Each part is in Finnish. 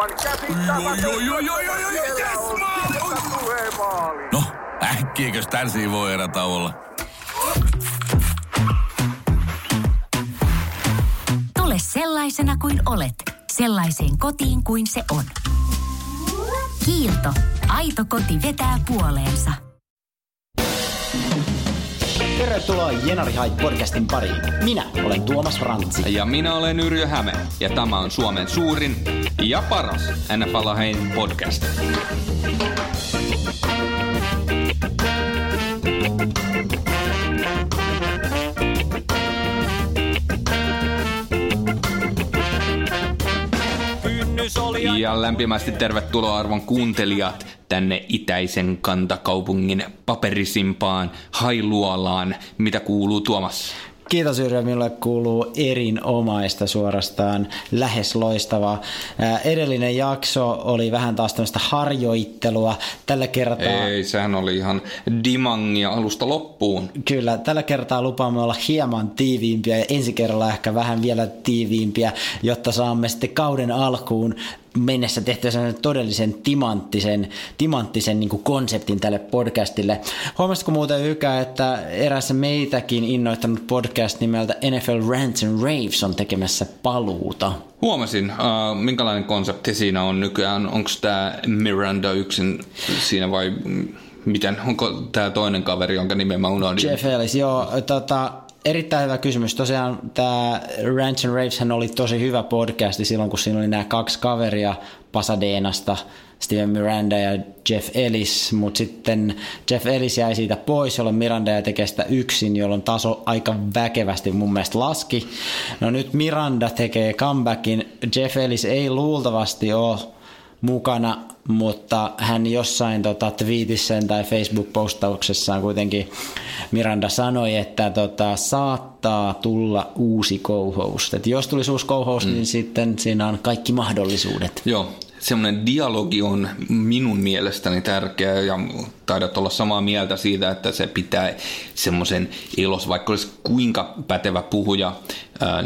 aivan käsittämätöntä. No, äkkiäkös tän siivoo erätauolla? Tule sellaisena kuin olet, sellaiseen kotiin kuin se on. Kiilto. Aito koti vetää puoleensa. Tervetuloa Jenarihait-podcastin pariin. Minä olen Tuomas Rantsi. Ja minä olen Yrjö Häme. Ja tämä on Suomen suurin ja paras NFL podcast. Ja lämpimästi tervetuloa arvon kuuntelijat tänne itäisen kantakaupungin paperisimpaan hailuolaan. Mitä kuuluu, Tuomas? Kiitos, Yrjö. Minulle kuuluu erinomaista, suorastaan lähes loistavaa. Edellinen jakso oli vähän taas tämmöistä harjoittelua. Tällä kertaa... Ei, sehän oli ihan dimangia alusta loppuun. Kyllä, tällä kertaa lupaamme olla hieman tiiviimpiä ja ensi kerralla ehkä vähän vielä tiiviimpiä, jotta saamme sitten kauden alkuun mennessä tehtyä sellaisen todellisen timanttisen niin kuin konseptin tälle podcastille. Huomasitko muuten, Ykää, että eräs meitäkin innoittanut podcast nimeltä NFL Rants and Raves on tekemässä paluuta? Huomasin. Minkälainen konsepti siinä on nykyään? Onko tämä Miranda yksin siinä vai miten? Onko tämä toinen kaveri, jonka nimen mä unohdin? Jeff Ellis, joo. Erittäin hyvä kysymys. Tosiaan tämä Rants and Raveshän oli tosi hyvä podcasti silloin, kun siinä oli nämä kaksi kaveria Pasadenasta, Steven Miranda ja Jeff Ellis, mutta sitten Jeff Ellis jäi siitä pois, jolloin Miranda jäi tekee sitä yksin, jolloin taso aika väkevästi mun mielestä laski. No nyt Miranda tekee comebackin. Jeff Ellis ei luultavasti ole mukana, mutta hän jossain twiitissään tai Facebook-postauksessaan kuitenkin Miranda sanoi, että saattaa tulla uusi co-host. Et jos tulisi uusi co-host, niin sitten siinä on kaikki mahdollisuudet. Joo, semmoinen dialogi on minun mielestäni tärkeä ja taidat olla samaa mieltä siitä, että se pitää semmoisen ilos, vaikka olisi kuinka pätevä puhuja,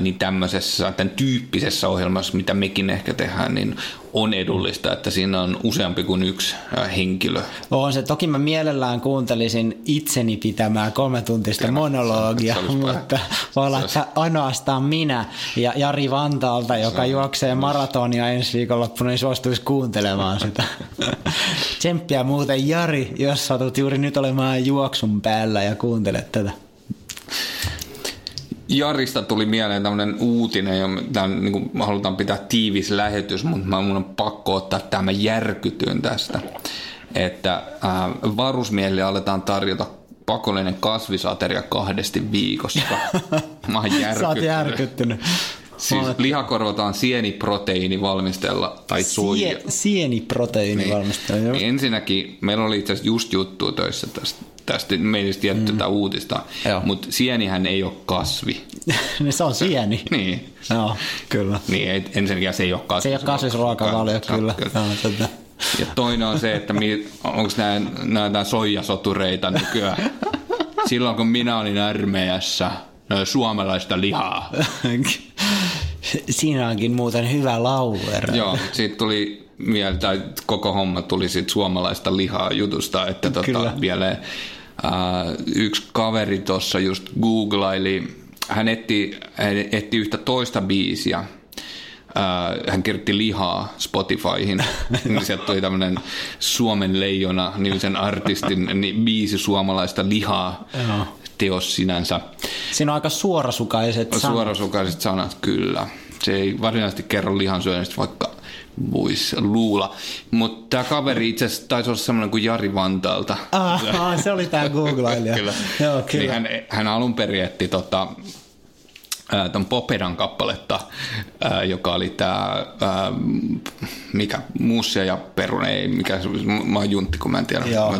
niin tämmöisessä, tämän tyyppisessä ohjelmassa, mitä mekin ehkä tehdään, niin on edullista, että siinä on useampi kuin yksi henkilö. On se. Toki mä mielellään kuuntelisin itseni pitämää 3-tuntista monologia, mutta voi olla, että ainoastaan minä ja Jari Vantaalta, joka juoksee maratonia ensi viikonloppuna, niin suostuisi kuuntelemaan sitä. Tsemppiä muuten, Jari, jos satut juuri nyt olemaan juoksun päällä ja kuuntelet tätä. Jarista tuli mieleen tämmöinen uutinen, ja niin me halutaan pitää tiivis lähetys, mutta minun on pakko ottaa tämä järkytyn tästä, että varusmiehille aletaan tarjota pakollinen kasvisateria 2 viikossa. Mä oon järkyttynyt. Sä oot järkyttynyt. Siis liha korvataan sieniproteiinivalmisteella tai soija. Sieniproteiinivalmisteella. Niin ensinnäkin meillä oli itse asiassa just juttua töissä tästä meidistä jätetty tätä uutista, mutta sienihän ei ole kasvi. Se on sieni. Niin. Joo, kyllä. Niin, ensinnäkin se ei ole kasvi. Se ei ole kasvisruokavalio, kyllä. Ja toinen on se, että onko nämä soijasotureita nykyään. Silloin kun minä olin armeijassa, suomalaista lihaa. Siinä onkin muuten hyvä lauera. Joo, siitä tuli vielä, tai koko homma tuli siitä suomalaista lihaa jutusta, että vielä yksi kaveri tuossa just googlaili, hän etti yhtä toista biisiä, hän kirjoitti lihaa Spotifyhin, niin sieltä tuli tämmöinen Suomen leijona, niin sen artistin niin biisi suomalaista lihaa. Teos sinänsä. Siinä on aika suorasukaiset sanat. Suorasukaiset sanat, kyllä. Se ei varsinaisesti kerro lihansyönnistä, vaikka voisi luulla. Mutta tämä kaveri itse asiassa taisi olla semmoinen kuin Jari Vantaalta. Se oli tämä googlailija. Kyllä. Joo, kyllä. Niin hän alun perin etti ton Popedan kappaletta, joka oli tämä Mussia ja Peruna, ei mikä, mä oon juntti, kun mä en tiedä. Joo,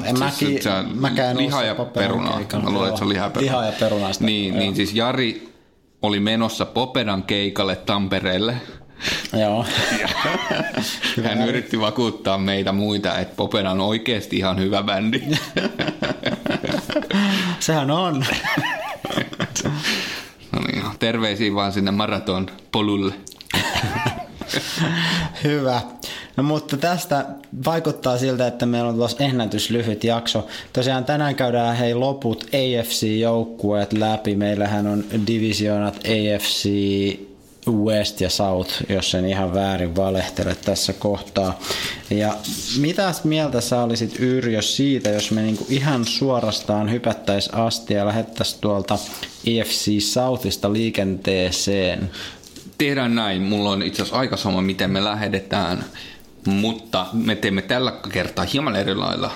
mäkään liha ja peruna. Mä luulen, että se on liha ja peruna. Liha ja peruna sitä, niin siis Jari oli menossa Popedan keikalle Tampereelle. Joo. Hän yritti vakuuttaa meitä muita, että Popeda on oikeasti ihan hyvä bändi. Sehän on. No niin, terveisiin vaan sinne maraton polulle. Hyvä. No mutta tästä vaikuttaa siltä, että meillä on tuossa ennätyslyhyt jakso. Tosiaan tänään käydään hei loput AFC-joukkueet läpi. Meillähän on divisioonat AFC West ja South, jos en ihan väärin valehtele tässä kohtaa. Ja mitäs mieltä sä olisit, Yrjö, siitä, jos me niinku ihan suorastaan hypättäisiin asti ja lähettäisiin tuolta AFC Southista liikenteeseen? Tehdään näin. Mulla on itse asiassa aika sama, miten me lähdetään, mutta me teemme tällä kertaa hieman eri lailla.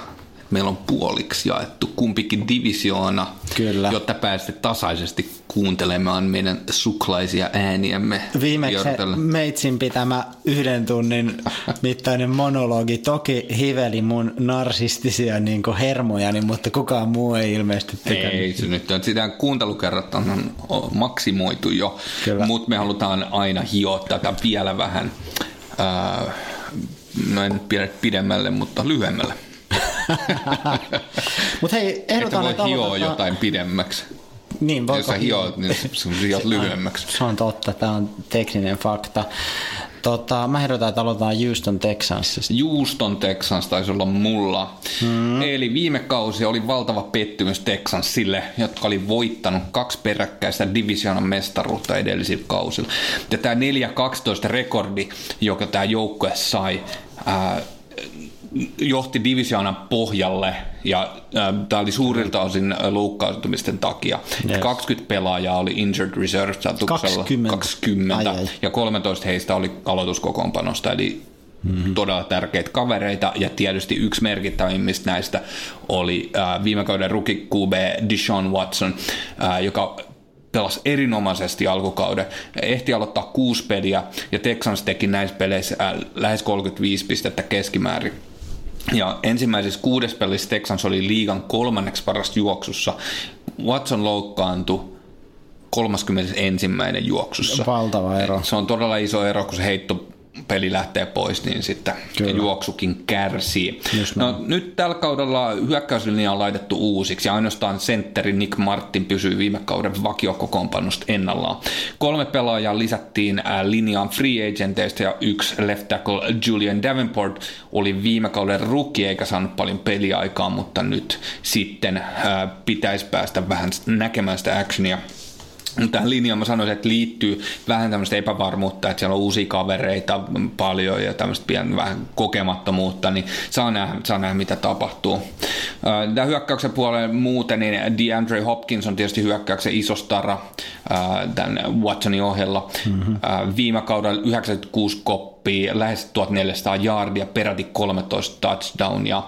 Meillä on puoliksi jaettu kumpikin divisioona, kyllä, jotta pääsette tasaisesti kuuntelemaan meidän suklaisia ääniämme. Viimeksi meitsin pitämä 1 tunnin mittainen monologi toki hiveli mun narsistisia niin kuin hermojani, mutta kukaan muu ei ilmeisesti tykännyt. Ei se nyt on. Sitä kuuntelukerrat on maksimoitu jo, mutta me halutaan aina hioa tätä vielä vähän, no en pidä pidemmälle, mutta lyhyemmälle. Mut hei, ehdotan, että voi hioa jotain pidemmäksi. Niin, jos sä hioat, niin hioat lyhyemmäksi. Se on totta, tämä on tekninen fakta. Mä ehdotan, että aloitetaan Houston Texansista. Houston Texans taisi olla mulla. Eli viime kausi oli valtava pettymys Texansille, jotka oli voittanut 2 peräkkäistä divisioonan mestaruutta edellisillä kausilla. Ja tämä 4-12 rekordi, joka tämä joukkue sai, johti divisioonan pohjalle, ja tämä oli suurilta osin loukkaantumisten takia. Yes. 20 pelaajaa oli injured reserve statuksella, 20. Ja 13 heistä oli aloituskokoonpanosta, eli todella tärkeitä kavereita, ja tietysti yksi merkittävimmistä näistä oli viime kauden rookie QB Deshaun Watson, joka pelasi erinomaisesti alkukauden. Ehti aloittaa 6 peliä, ja Texans teki näissä peleissä lähes 35 pistettä keskimäärin. Ja ensimmäisessä 6 pelissä Texans oli liigan 3. paras juoksussa. Watson loukkaantui 31. juoksussa. Valtava ero. Se on todella iso ero, kun se heittopeli lähtee pois, niin sitten juoksukin kärsii. No, nyt tällä kaudella hyökkäyslinja on laitettu uusiksi, ja ainoastaan sentteri Nick Martin pysyy viime kauden vakiokokoonpanosta ennallaan. 3 pelaajaa lisättiin linjaan free agenteista, ja 1 left tackle Julian Davenport oli viime kauden rookie eikä saanut paljon peliaikaa, mutta nyt sitten pitäisi päästä vähän näkemään sitä actionia. Tähän linjaan mä sanoisin, että liittyy vähän tämmöistä epävarmuutta, että siellä on uusia kavereita paljon ja tämmöistä pian vähän kokemattomuutta, niin saa nähdä mitä tapahtuu. Tämä hyökkäyksen puoleen muuten, niin DeAndre Hopkins on tietysti hyökkäyksen iso stara tämän Watsonin ohella. Viime kaudella 96 koppia, lähes 1400 yardia, peräti 13 touchdownia.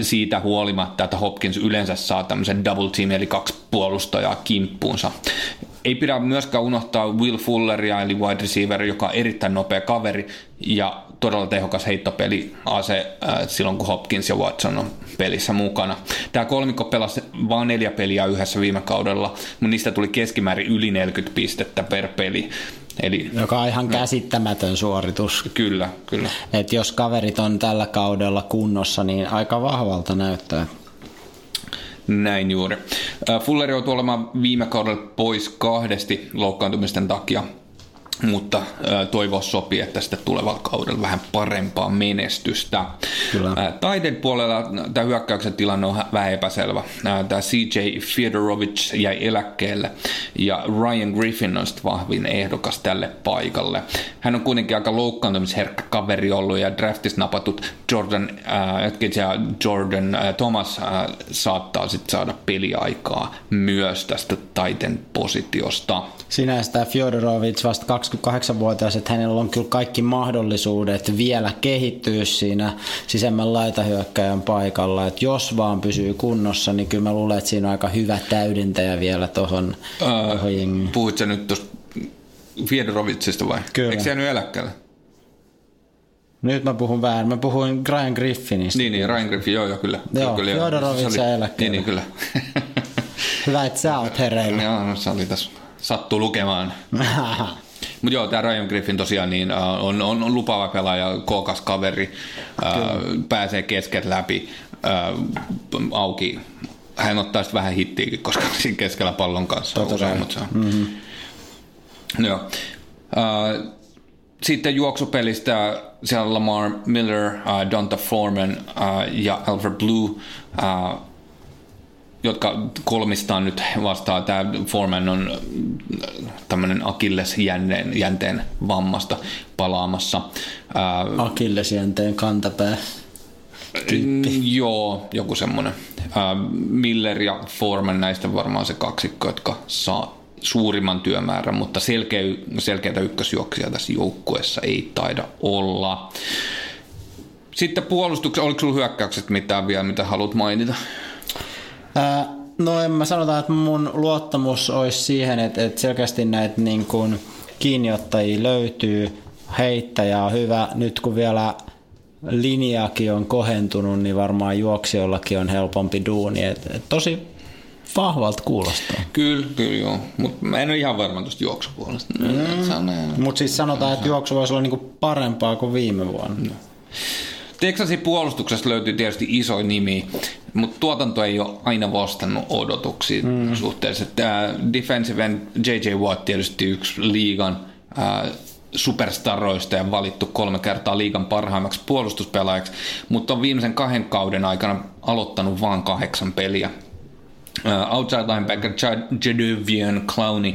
Siitä huolimatta, että Hopkins yleensä saa tämmöisen double team, eli 2 puolustajaa kimppuunsa. Ei pidä myöskään unohtaa Will Fulleria, eli wide receiver, joka on erittäin nopea kaveri ja todella tehokas heittopeliase silloin, kun Hopkins ja Watson on pelissä mukana. Tämä kolmikko pelasi vain 4 peliä yhdessä viime kaudella, mutta niistä tuli keskimäärin yli 40 pistettä per peli. Eli, joka on ihan käsittämätön suoritus. Kyllä. Et jos kaverit on tällä kaudella kunnossa, niin aika vahvalta näyttää. Näin juuri. Fuller joutui olemaan viime kaudella pois 2 loukkaantumisten takia, mutta toivoa sopii, että sitten tulevalla kaudella vähän parempaa menestystä. Taiden puolella tämä hyökkäyksen tilanne on vähän epäselvä. Tämä CJ Fjodorovic jäi eläkkeelle, ja Ryan Griffin on sitten vahvin ehdokas tälle paikalle. Hän on kuitenkin aika loukkaantumisherkkä kaveri ollut, ja draftissa napatut Jordan Thomas saattaa sitten saada peliaikaa myös tästä taiden positiosta. Sinä sitä Fjodorovic vasta 28-vuotias, että hänellä on kyllä kaikki mahdollisuudet vielä kehittyä siinä sisemmän laitahyökkäjän paikalla. Et jos vaan pysyy kunnossa, niin kyllä mä luulen, että siinä on aika hyvä täydentäjä vielä tuohon jengiin. Puhuit sä nyt tuosta Fiedorovicista vai? Kyllä. Eikö se jäänyt eläkkeelle? Nyt mä puhun väärin. Mä puhuin Ryan Griffinistä. Niin, Ryan Griffin, joo, kyllä. Joo, Fjodorovic eläkkeelle. Niin, kyllä. Hyvä, että sä oot hereillä. Joo, no, sä oli tässä. Sattuu lukemaan. Mutta joo, tämä Ryan Griffin tosiaan niin, on lupaava pelaaja, kookas kaveri, pääsee kesket läpi, auki. Hän ottaa sitten vähän hittiäkin, koska siinä keskellä pallon kanssa usein, mutta se on. Joo. Sitten juoksupelistä siellä Lamar Miller, Donta Foreman ja Alfred Blue, jotka kolmistaan nyt vastaa. Tämä Foreman on tämmöinen akillesjänteen vammasta palaamassa. Akillesjänteen kantapää. Joo, joku semmoinen. Miller ja Foreman, näistä varmaan se kaksikko, jotka saa suurimman työmäärän, mutta selkeitä ykkösjuoksia tässä joukkueessa ei taida olla. Sitten puolustuksen, oliko sulla hyökkäykset mitään vielä, mitä haluat mainita? No en mä sanotaan, että mun luottamus olisi siihen, että selkeästi näitä niin kuin kiinniottajia löytyy, heittäjä on hyvä, nyt kun vielä linjaakin on kohentunut, niin varmaan juoksijoillakin on helpompi duuni, et tosi vahvalta kuulostaa. Kyllä joo, mutta mä en ole ihan varma tuosta juoksupuolesta. Mutta siis sanotaan, että juoksu voisi olla niinku parempaa kuin viime vuonna. No. Texasin puolustuksessa löytyy tietysti iso nimi, mutta tuotanto ei ole aina vastannut odotuksiin suhteessa. Defensive end J.J. Watt tietysti yksi liigan superstaroista ja valittu 3 kertaa liigan parhaimmaksi puolustuspelaajaksi, mutta on viimeisen 2 kauden aikana aloittanut vain 8 peliä. Outside linebacker Chad Jadeveon Clowney,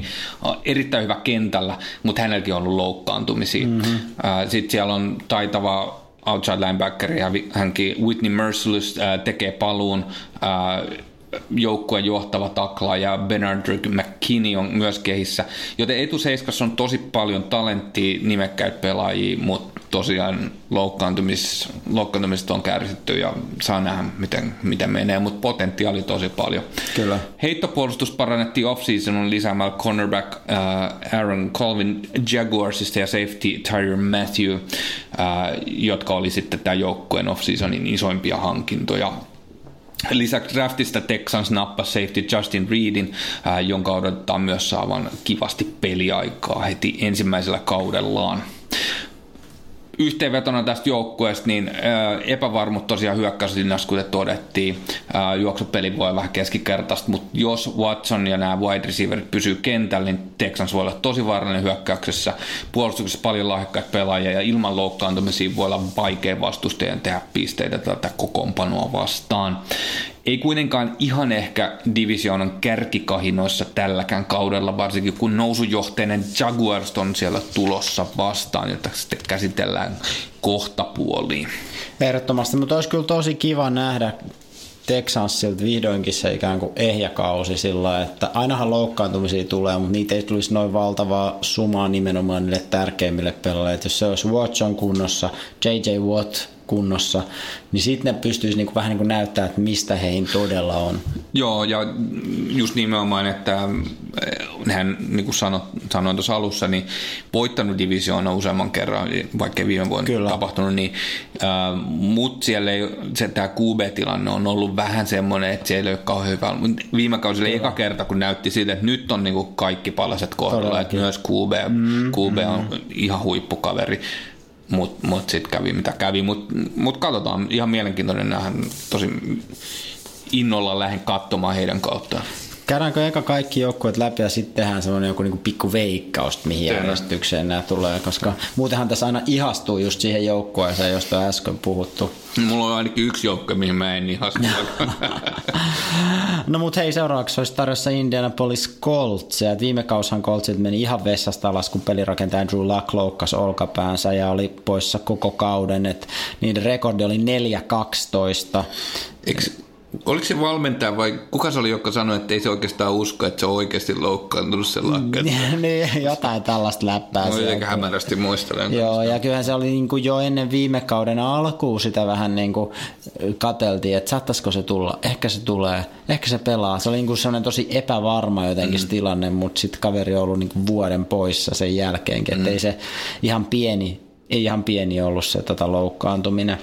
erittäin hyvä kentällä, mutta hänelläkin on ollut loukkaantumisia. Sitten siellä on taitava outside linebacker, hänkin Whitney Merciless tekee paluun, joukkueen johtava taklaaja Bernard Rick McKinney on myös kehissä, joten etuseiskassa on tosi paljon talenttia, nimekkäitä pelaajia, mutta tosiaan loukkaantumisesta on kärsitty ja saa nähdä miten menee, mutta potentiaali tosi paljon. Kyllä. Heittopuolustus parannettiin off-seasonin lisäämällä cornerback Aaron Colvin Jaguarsista ja safety Tyron Matthew, jotka oli sitten tämän joukkueen off-seasonin isoimpia hankintoja. Lisäksi draftista Texans nappasi safety Justin Reedin, jonka odotetaan myös saavan kivasti peliaikaa heti ensimmäisellä kaudellaan. Yhteenvetona tästä joukkueesta, niin epävarmuutta tosiaan hyökkäyslinnassa, kuten todettiin. Juoksupeli voi vähän keskikertaista, mutta jos Watson ja nämä wide receiverit pysyy kentällä, niin Texans voi olla tosi vaarallinen hyökkäyksessä. Puolustuksessa paljon lahjakkaita pelaajia ja ilman loukkaantumisia voi olla vaikea vastustajan tehdä pisteitä tätä kokoonpanoa vastaan. Ei kuitenkaan ihan ehkä divisioonan kärkikahinoissa tälläkään kaudella, varsinkin kun nousujohteinen Jaguars on siellä tulossa vastaan, jota sitten käsitellään kohtapuoliin. Ehdottomasti, mutta olisi kyllä tosi kiva nähdä Texansilta vihdoinkin se ikään kuin ehjäkausi sillä, että ainahan loukkaantumisia tulee, mutta niitä ei tulisi noin valtavaa sumaa nimenomaan niille tärkeimmille pelaajille. Että jos se olisi Watson kunnossa, J.J. Watt kunnossa, niin sitten ne pystyisi niinku vähän niinku näyttämään, että mistä heihin todella on. Joo, ja just nimenomaan, että hän, niin kuin sanoin tuossa alussa, niin voittanut divisioona useamman kerran, vaikka viime vuonna Kyllä. tapahtunut, niin, mutta siellä tämä QB-tilanne on ollut vähän semmoinen, että siellä ei ole kauhean hyvä. Viime kausilla eka kerta, kun näytti siltä, että nyt on niinku kaikki palaset kohdalla, että myös QB on ihan huippukaveri. Mut sitten kävi mitä kävi, mut katsotaan, ihan mielenkiintoinen nähdä, tosi innolla lähden katsomaan heidän kauttaan. Käydäänkö eka kaikki joukkueet läpi ja sitten tehdään semmoinen joku niinku pikku veikkaus, mihin järjestykseen nämä tulee, koska muutenhan tässä aina ihastuu just siihen joukkueeseen, josta on äsken puhuttu. Mulla on ainakin yksi joukkue, mihin mä en ihastu. No mut hei, seuraavaksi olisi tarjossa Indianapolis Colts. Ja viime kaushan Coltsit meni ihan vessasta alas, kun pelirakentaja Drew Luck loukkasi olkapäänsä ja oli poissa koko kauden. Et niiden rekordi oli 4-12. Oliko se valmentaja vai kuka se oli, joka sanoi, että ei se oikeastaan usko, että se on oikeasti loukkaantunut se Luck? Niin, jotain tällaista läppää. No jotenkin hämärästi muistelen. Joo, ja kyllähän se oli niin kuin jo ennen viime kauden alkuun sitä vähän niin kuin katseltiin, että saattaisiko se tulla, ehkä se tulee, ehkä se pelaa. Se oli niin kuin sellainen tosi epävarma jotenkin se tilanne, mutta sitten kaveri on ollut niin kuin vuoden poissa sen jälkeenkin, että ei se ihan pieni ollut se loukkaantuminen.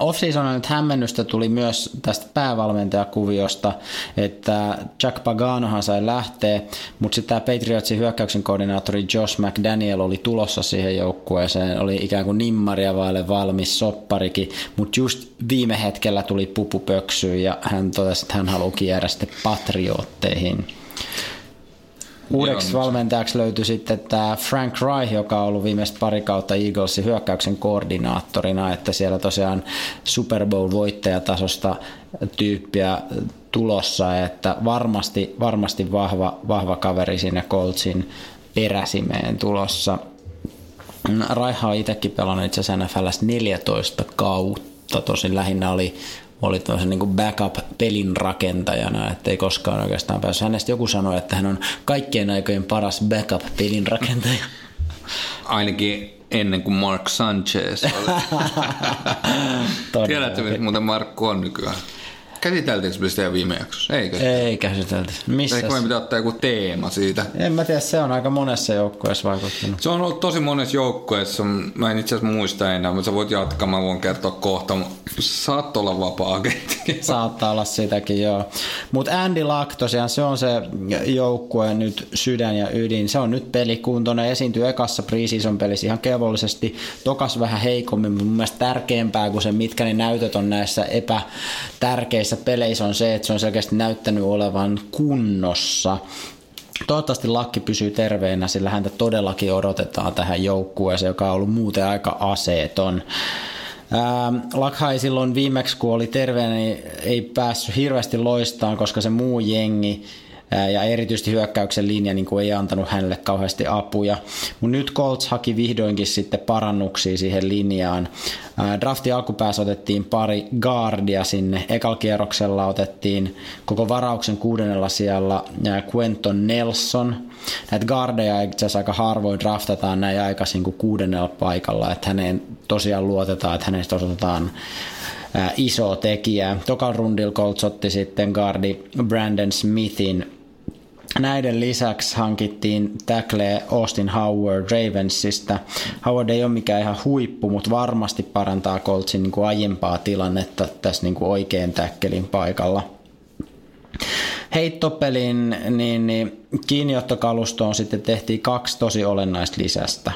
Off-seasonin hämmennystä tuli myös tästä päävalmentajakuviosta, että Jack Paganohan sai lähteä, mutta sitten tämä Patriotsin hyökkäyksen koordinaattori Josh McDaniel oli tulossa siihen joukkueeseen, oli ikään kuin nimmaria vaille valmis sopparikin, mutta just viime hetkellä tuli pupupöksyyn ja hän totesi, että hän haluukin jäädä sitten Patriotteihin. Uudeksi valmentajaksi löytyi sitten tämä Frank Reich, joka on ollut viimeistä pari kautta Eaglesin hyökkäyksen koordinaattorina, että siellä tosiaan Super Bowl-voittajatasosta tyyppiä tulossa, että varmasti vahva kaveri sinne Coltsin peräsimeen tulossa. Reich on itsekin pelannut itse asiassa NFLs 14 kautta, tosin lähinnä oli tämmöisen niin kuin backup-pelin rakentajana, ettei koskaan oikeastaan päässyt. Hänestä joku sanoi, että hän on kaikkien aikojen paras backup-pelin rakentaja. Ainakin ennen kuin Mark Sanchez oli. Tiedätkö, mitä Markku on nykyään? Käsiteltiinkö me sitä viime jaksossa? Ei käsiteltiin. Missä? Eikö me pitää ottaa joku teema siitä? En mä tiedä, se on aika monessa joukkueessa vaikuttanut. Se on ollut tosi monessa joukkueessa. Mä en itse asiassa muista enää, mutta sä voit jatkaa, mä voin kertoa kohta. Saat olla vapaa-agentti. Saattaa olla sitäkin, joo. Mutta Andy Luck tosiaan, se on se joukkue nyt sydän ja ydin. Se on nyt pelikuntoinen, esiintyy ekassa preseason pelissä ihan kevollisesti. Tokas vähän heikommin, mutta mun mielestä tärkeämpää kuin se, mitkä ne näytöt on näissä epätärkeissä peleissä on se, että se on selkeästi näyttänyt olevan kunnossa. Toivottavasti Lakki pysyy terveenä, sillä häntä todellakin odotetaan tähän joukkueeseen, joka on ollut muuten aika aseeton. Lakhai silloin viimeksi, kun oli terveenä, niin ei päässyt hirveästi loistamaan, koska se muu jengi ja erityisesti hyökkäyksen linja niin ei antanut hänelle kauheasti apuja. Mut nyt Colts haki vihdoinkin sitten parannuksia siihen linjaan. Draftin alkupäässä otettiin pari guardia sinne. Ekalla kierroksella otettiin koko varauksen 6. sijalla Quentin Nelson. Näitä guardeja itse asiassa aika harvoin draftataan näin aikaisin kuin 6. paikalla. Että häneen tosiaan luotetaan, että hänestä osataan iso tekijä. Tokan rundilla Colts otti sitten guardi Brandon Smithin. Näiden lisäksi hankittiin tackle Austin Howard Ravensista. Howard ei ole mikään ihan huippu, mutta varmasti parantaa Coltsin niin kuin aiempaa tilannetta tässä niin kuin oikean tackelin paikalla. Heittopelin niin kiinniottokalustoon sitten tehtiin 2 tosi olennaista lisästä.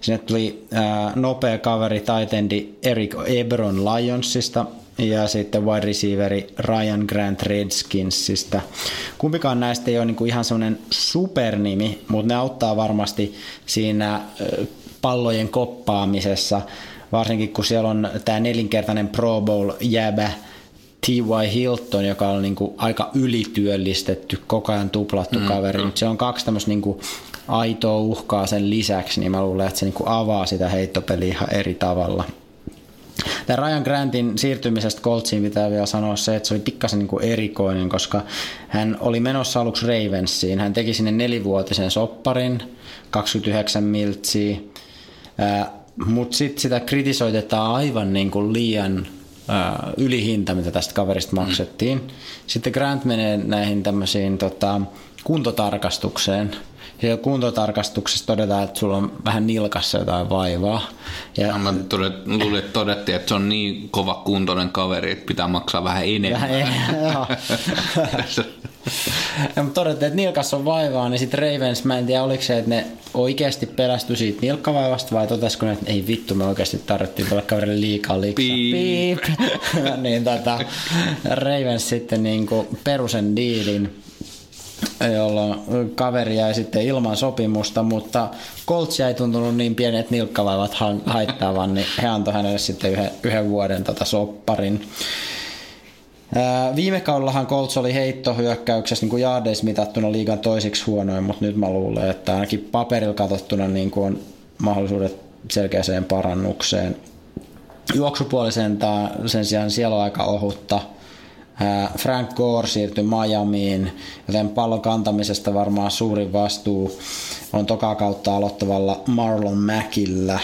Sinne tuli nopea kaveri tight endi Eric Ebron Lionsista ja sitten wide receiveri Ryan Grant Redskinsista. Kumpikaan näistä ei ole niinku ihan semmoinen supernimi, mutta ne auttaa varmasti siinä pallojen koppaamisessa, varsinkin kun siellä on tämä 4-kertainen Pro Bowl-jäbä T.Y. Hilton, joka on niinku aika ylityöllistetty, koko ajan tuplattu kaveri, mutta se on 2 tämmöistä niinku aitoa uhkaa sen lisäksi, niin mä luulen, että se niinku avaa sitä heittopeliä ihan eri tavalla. Tämän Ryan Grantin siirtymisestä Coltsiin pitää vielä sanoa se, että se oli pikkasen niin kuin erikoinen, koska hän oli menossa aluksi Ravensiin. Hän teki sinne 4-vuotisen sopparin, 29 miltsiä, mutta sitten sitä kritisoitetaan aivan niin kuin liian ylihinta, mitä tästä kaverista maksettiin. Sitten Grant menee näihin tämmöisiin kuntotarkastukseen. Siellä kuntotarkastuksessa todetaan, että sulla on vähän nilkassa jotain vaivaa. Ja mä todettiin, että se on niin kova kuntoinen kaveri, että pitää maksaa vähän enemmän. Ja todettiin, että nilkassa on vaivaa, niin sitten Ravens, mä en tiedä oliko se, että ne oikeasti pelästyi siitä nilkkavaivasta vai totesiko ne, että ei vittu, me oikeasti tarvittiin tälle kaverille liikaa liksaa. Niin Ravens sitten niinku perusen diilin, jolloin kaveri jäi sitten ilman sopimusta, mutta Colts ei tuntunut niin pienet nilkkavaivat haittaavan, niin he antoi hänelle sitten yhden vuoden sopparin. Viime kaudellahan Colts oli heittohyökkäyksessä niin jaardeissa mitattuna liigan toiseksi huonoin, mutta nyt mä luulen, että ainakin paperilla katsottuna niin on mahdollisuudet selkeäseen parannukseen. Juoksupuolisen sen sijaan siellä on aika ohutta. Frank Gore siirtyi Miamiin, joten pallon kantamisesta varmaan suurin vastuu on tokaa kautta aloittavalla Marlon Mackillä.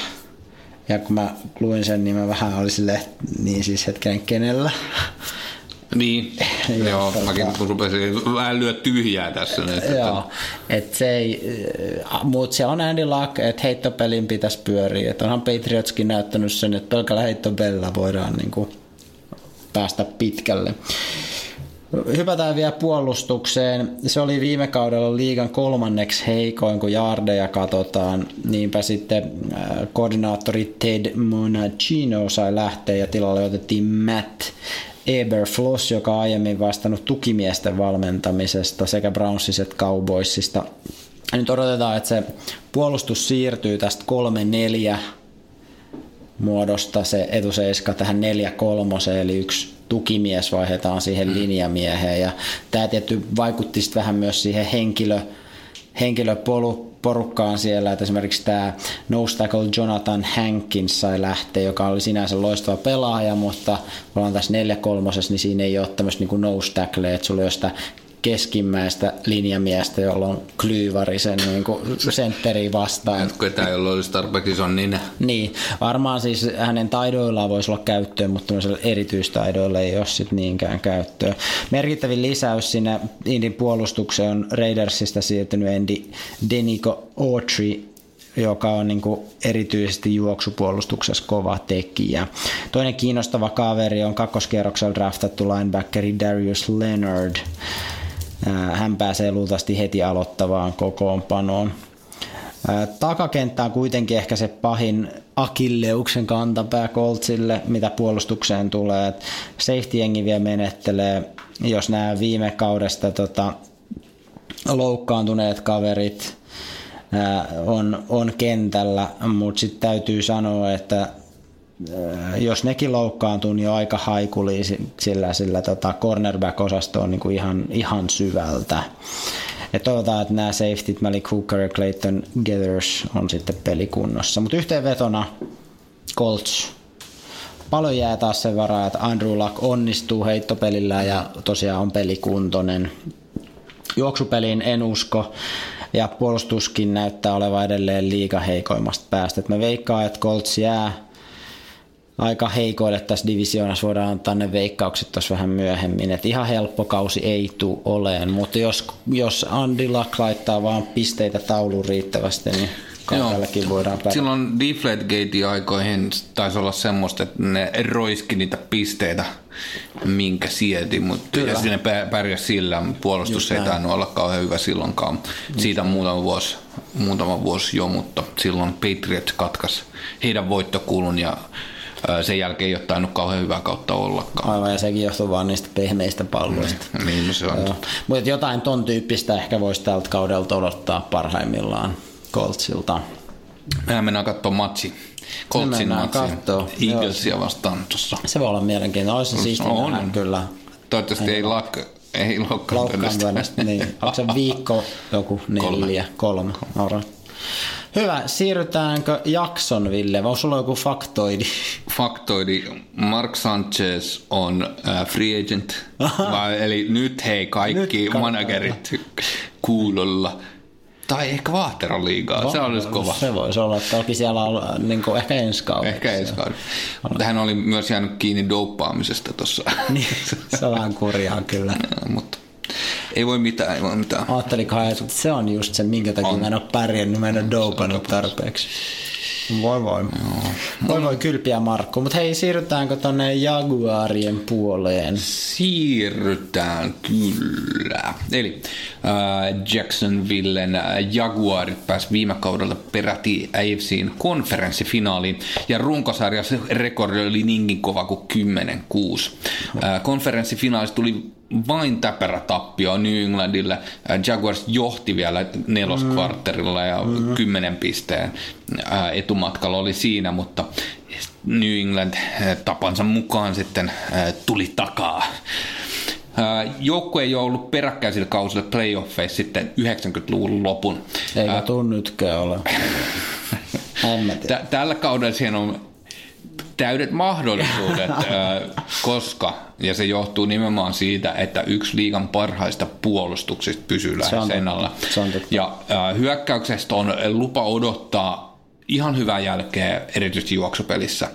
Ja kun mä luin sen, niin mä vähän olin silleen, niin siis hetken kenellä. Niin, joo, mäkin rupesin vähän lyö tyhjää tässä. Joo, että se ei, mutta se on Andy Luck, että heittopelin pitäisi pyöriä. Et onhan Patriotskin näyttänyt sen, että pelkällä heittopelillä voidaan niinku päästä pitkälle. Hypätään vielä puolustukseen. Se oli viime kaudella liigan 3. heikoin, kun jaardeja katsotaan. Niinpä sitten koordinaattori Ted Monacchino sai lähteä ja tilalle otettiin Matt Eberfloss, joka on aiemmin vastannut tukimiesten valmentamisesta sekä Brownsista että Cowboysista. Ja nyt odotetaan, että se puolustus siirtyy tästä 3-4 muodosta se etuseiska tähän 4-3, eli yksi tukimies vaihdetaan siihen linjamieheen, ja tämä tietty vaikutti sitten vähän myös siihen henkilöporukkaan siellä, että esimerkiksi tämä nose tackle Jonathan Hankins sai lähteä, joka oli sinänsä loistava pelaaja, mutta ollaan tässä 4-3, niin siinä ei ole tämmöistä niinku nose tackleja, että sulla ei ole sitä keskimmäistä linjamiestä, jolla on klyyvari sen niinku sentteriin vastaan. Ketään, jolla olisi tarpeeksi ison ninä. Niin, varmaan siis hänen taidoillaan voisi olla käyttöä, mutta erityistaidoilla ei ole sit niinkään käyttöä. Merkittävin lisäys sinne Indin puolustukseen on Raidersista siirtynyt Denico Autry, joka on niinku erityisesti juoksupuolustuksessa kova tekijä. Toinen kiinnostava kaveri on kakkoskierroksella draftattu linebackeri Darius Leonard. Hän pääsee luultavasti heti aloittavaan kokoonpanoon. Takakenttä on kuitenkin ehkä se pahin akilleuksen kantapää Coltsille, mitä puolustukseen tulee. Safety-jengi vielä menettelee, jos nämä viime kaudesta loukkaantuneet kaverit on kentällä, mutta sitten täytyy sanoa, että jos nekin loukkaantuu, niin on aika haikuli, sillä cornerback-osasto on niinku ihan syvältä. Ja toivotaan, että nämä safetyt Malik Hooker ja Clayton Gathers on sitten pelikunnossa. Mutta yhteenvetona Colts. Paljon jää taas sen varaa, että Andrew Luck onnistuu heittopelillä ja tosiaan on pelikuntoinen. Juoksupeliin en usko. Ja puolustuskin näyttää olevan edelleen liiga heikoimmasta päästä. Et mä veikkaan, että Colts jää aika heikoille tässä divisioonassa, voidaan antaa ne veikkaukset tuossa vähän myöhemmin. Et ihan helppo kausi ei tule oleen, mutta jos Andy Luck laittaa vaan pisteitä tauluun riittävästi, niin tälläkin voidaan päästä. Silloin Deflategate aikoihin taisi olla semmoista, että ne roiski niitä pisteitä, minkä sieti, mutta ja sinne pärjäs sillä, puolustus ei tainnut olla kauhean hyvä silloinkaan. Siitä muutama vuosi jo, mutta silloin Patriots katkas heidän voittokulun ja sen jälkeen ei ole tainnut kauhean hyvää kautta ollakaan. Aivan, ja sekin johtuu vaan niistä pehmeistä palloista. Niin se on. Mutta jotain ton tyyppistä ehkä voisi tältä kaudelta odottaa parhaimmillaan Coltsilta. Mehän mennään katsomaan matsi. Coltsin matsi. Eaglesia vastaan tuossa. Se voi olla mielenkiintoinen. Olisi siistinä kyllä. Toivottavasti ei loukkaantunut. Niin. Onko se viikko joku 4? 3. Hyvä, siirrytäänkö Jacksonville? Vai sulla on joku faktoidi? Faktoidi. Mark Sanchez on free agent. Eli nyt hei kaikki nyt managerit kuulolla. Tai ehkä Vaahtero-liigaa, se olisi kova. Se voisi olla, että toki siellä on niin ehkä ensi kaudella. Ehkä ensi kaudella. Mutta hän oli myös jäänyt kiinni douppaamisesta tuossa. Niin, se on kurjaa kyllä. Ja, mutta Ei voi mitään. Ajattelikohan, että se on just se, minkä takia mä en ole pärjännyt, mä en ole doupannut tarpeeksi. Voi. Joo. Voi kylpiä Markku, mutta hei, siirrytäänkö tonne Jaguarien puoleen? Siirrytään kyllä. Eli Jacksonvillen Jaguarit pääsi viime kaudella peräti AFC:n konferenssifinaaliin ja runkosarjassa rekordi oli niinkin kova kuin 10-6. Konferenssifinaalissa tuli vain täpärä tappio New Englandille. Jaguars johti vielä neloskvartterilla ja 10 pisteen etumatkalla oli siinä, mutta New England tapansa mukaan sitten tuli takaa. Joukkue ei ole ollut peräkkäisillä kausilla playoffeissa sitten 90-luvun lopun. Eikä tuu nytkään ole. Tällä kaudella siihen on täydet mahdollisuudet, koska, ja se johtuu nimenomaan siitä, että yksi liigan parhaista puolustuksista pysyy lähes ennalla. Ja hyökkäyksestä on lupa odottaa ihan hyvää jälkeä, erityisesti juoksupelissä.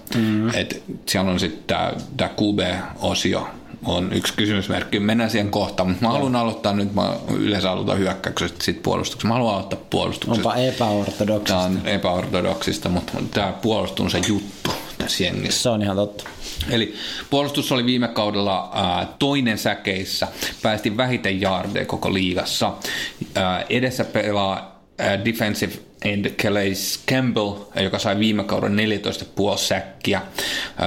Et siellä on sitten tämä QB-osio on yksi kysymysmerkki. Mennään siihen kohtaan, mutta mä haluan aloittaa nyt, mä yleensä aloitan hyökkäyksestä sitten puolustuksesta. Mä haluan aloittaa puolustuksesta. Onpa epäortodoksista. Tämä on epäortodoksista, mutta tämä puolustus on se juttu. Jengissä. Se on ihan totta. Eli puolustus oli viime kaudella toinen säkeissä, päästiin vähiten jaardeja koko liigassa. Edessä pelaa defensive end Calais Campbell, joka sai viime kauden 14,5 säkkiä.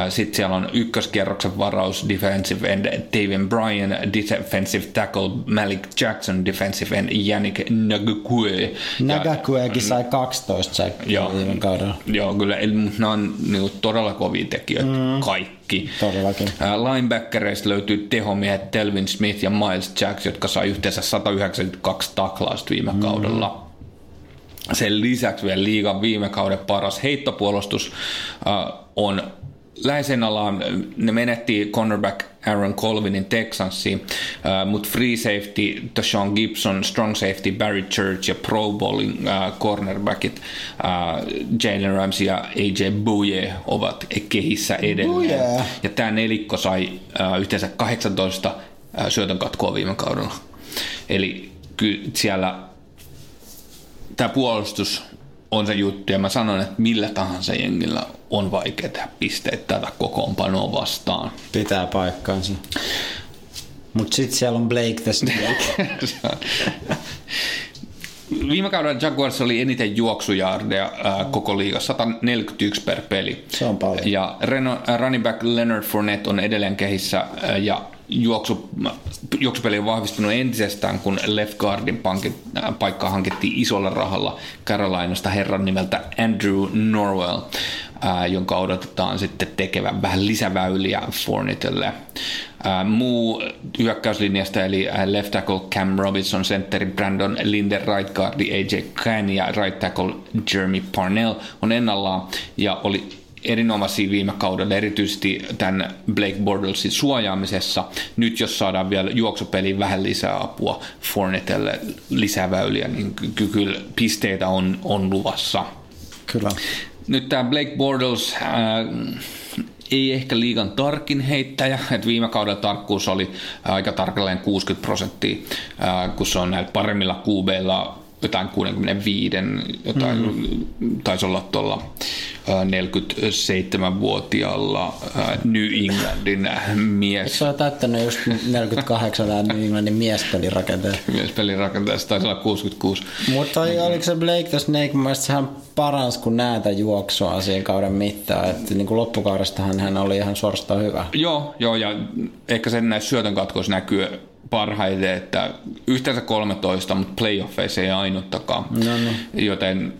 Sitten siellä on ykköskierroksen varaus defensive end Taven Bryan, defensive tackle Malik Jackson, defensive end Yannick Ngakoue. Ngakoekin sai 12 säkkiä viime kaudella. Joo, kyllä, nämä on niinku todella kovia tekijöitä kaikki. Todellakin. Linebackereista löytyy tehomiehet Telvin Smith ja Miles Jacks, jotka sai yhteensä 192 taklausta viime kaudella. Sen lisäksi vielä liigan viime kauden paras heittopuolustus on läheisen alaan. Ne menettiin cornerback Aaron Colvinin Texansiin, mutta free safety Tashaun Gibson, strong safety Barry Church ja pro bowling cornerbackit Jalen Ramsey ja AJ Bouye ovat kehissä edelleen. Bouye. Ja tämä nelikko sai yhteensä 18 syötön katkoa viime kaudella. Eli siellä tämä puolustus on se juttu, ja mä sanon, että millä tahansa jengillä on vaikea tehdä pisteet tätä kokoonpanoa vastaan. Pitää paikkaansa. Mut sit siellä on Blake tässä. Viime kaudella Jaguars oli eniten juoksujaardeja koko liigassa, 141 per peli. Se on paljon. Ja running back Leonard Fournette on edelleen kehissä, ja juoksupeli on vahvistunut entisestään, kun left guardin paikkaa hankittiin isolla rahalla Carolinasta herran nimeltä Andrew Norwell, jonka odotetaan sitten tekevän vähän lisäväyliä Fournettelle. Muu hyökkäyslinjasta eli left tackle Cam Robinson, centeri Brandon Linder, right guard AJ Kane ja right tackle Jeremy Parnell on ennallaan ja oli erinomaisia viime kaudella, erityisesti tämän Blake Bordelsin suojaamisessa. Nyt jos saadaan vielä juoksupeliin vähän lisää apua Fournettelle, lisäväyliä, niin kyllä pisteitä on luvassa. Kyllä. Nyt tämä Blake Bordels ei ehkä liigan tarkin heittäjä, että viime kaudella tarkkuus oli aika tarkalleen 60%, kun se on näillä paremmilla QB:illa jotain 65, jotain taisi olla tuolla 47-vuotiaalla New Englandin mies. Se on täyttänyt just 48 New Englandin miespelirakenteesta. Miespelirakenteesta taisi olla 66. Mutta oliko se Blake tuossa neikkumaisesti, sehän paransi kun näitä juoksua siihen kauden mittaan. Että niin kuin loppukaudestahan hän oli ihan suorastaan hyvä. Joo, ja ehkä sen näissä syötön katkoissa näkyy parhaiten, että yhteensä 13, mutta playoffeissa ei ainuttakaan. Joten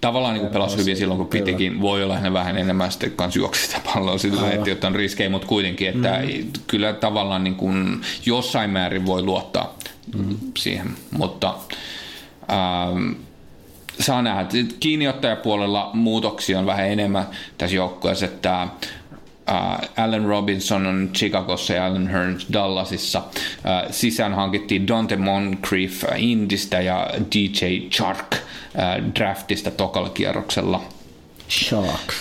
tavallaan niin pelasi hyvin silloin, kun pitikin. Voi olla hän vähän enemmän sitten kans juoksi sitä palloa sillä hetkellä, jotta on riskejä, mutta kuitenkin, että kyllä tavallaan niin kuin jossain määrin voi luottaa siihen. Mutta saa nähdä. Kiinniottajapuolella muutoksia on vähän enemmän tässä joukkueessa, että Allen Robinson on Chicagossa ja Allen Hurns Dallasissa. Sisään hankittiin Dante Moncrief Indistä ja DJ Chark draftista tokalla kierroksella. Shark.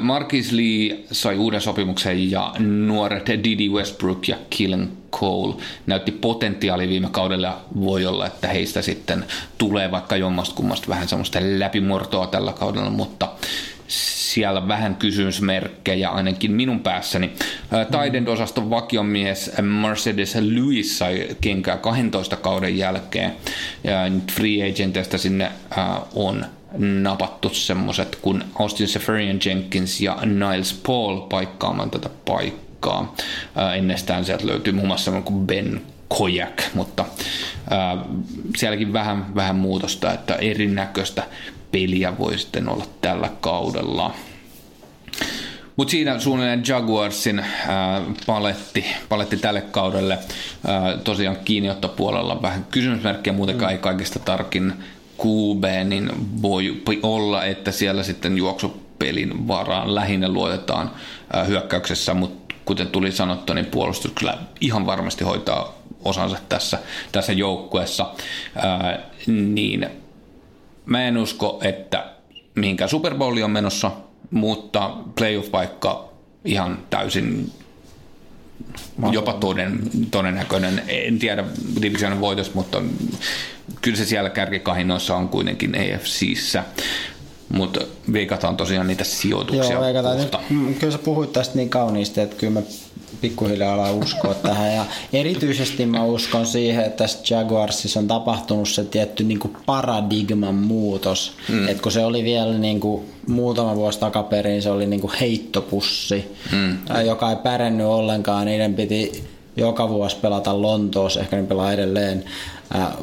Marquise Lee sai uuden sopimuksen ja nuoret Didi Westbrook ja Killen Cole näytti potentiaalia viime kaudella ja voi olla, että heistä sitten tulee vaikka jommasta kummasta vähän semmoista läpimurtoa tällä kaudella, mutta siellä vähän kysymysmerkkejä ainakin minun päässäni. Taident-osaston vakiomies Mercedes Lewis sai kenkää 12 kauden jälkeen. Ja nyt free agentista sinne on napattu semmoset kuin Austin Seferian Jenkins ja Niles Paul paikkaamaan tätä paikkaa. Ennestään sieltä löytyy muun muassa semmoinen kuin Ben Kojak, mutta sielläkin vähän muutosta, että erinäköistä peliä voi sitten olla tällä kaudella. Mutta siinä suunnilleen Jaguarsin paletti tälle kaudelle. Tosiaan kiinniottopuolella vähän kysymysmerkkejä, muutenkaan ei kaikista tarkin QB, niin voi olla, että siellä sitten juoksupelin varaan lähinnä luotetaan hyökkäyksessä, mutta kuten tuli sanottu, niin puolustus kyllä ihan varmasti hoitaa osansa tässä joukkueessa. Niin mä en usko, että mihinkään Super Bowli on menossa, mutta playoff-paikka ihan täysin jopa todennäköinen. En tiedä divisionin voitosta, mutta kyllä se siellä kärkikahinoissa on kuitenkin AFCissä. Mutta veikataan tosiaan niitä sijoituksia. Joo, veikataan. Kyllä sä puhuit tästä niin kauniisti, että kyllä mä pikkuhiljaa ala uskoa tähän, ja erityisesti mä uskon siihen, että tässä Jaguarsissa on tapahtunut se tietty niin kuin paradigman muutos, että kun se oli vielä niin kuin muutama vuosi takaperin, se oli niin kuin heittopussi, joka ei pärjännyt ollenkaan, niiden piti joka vuosi pelata Lontoossa, ehkä ne pelaa edelleen,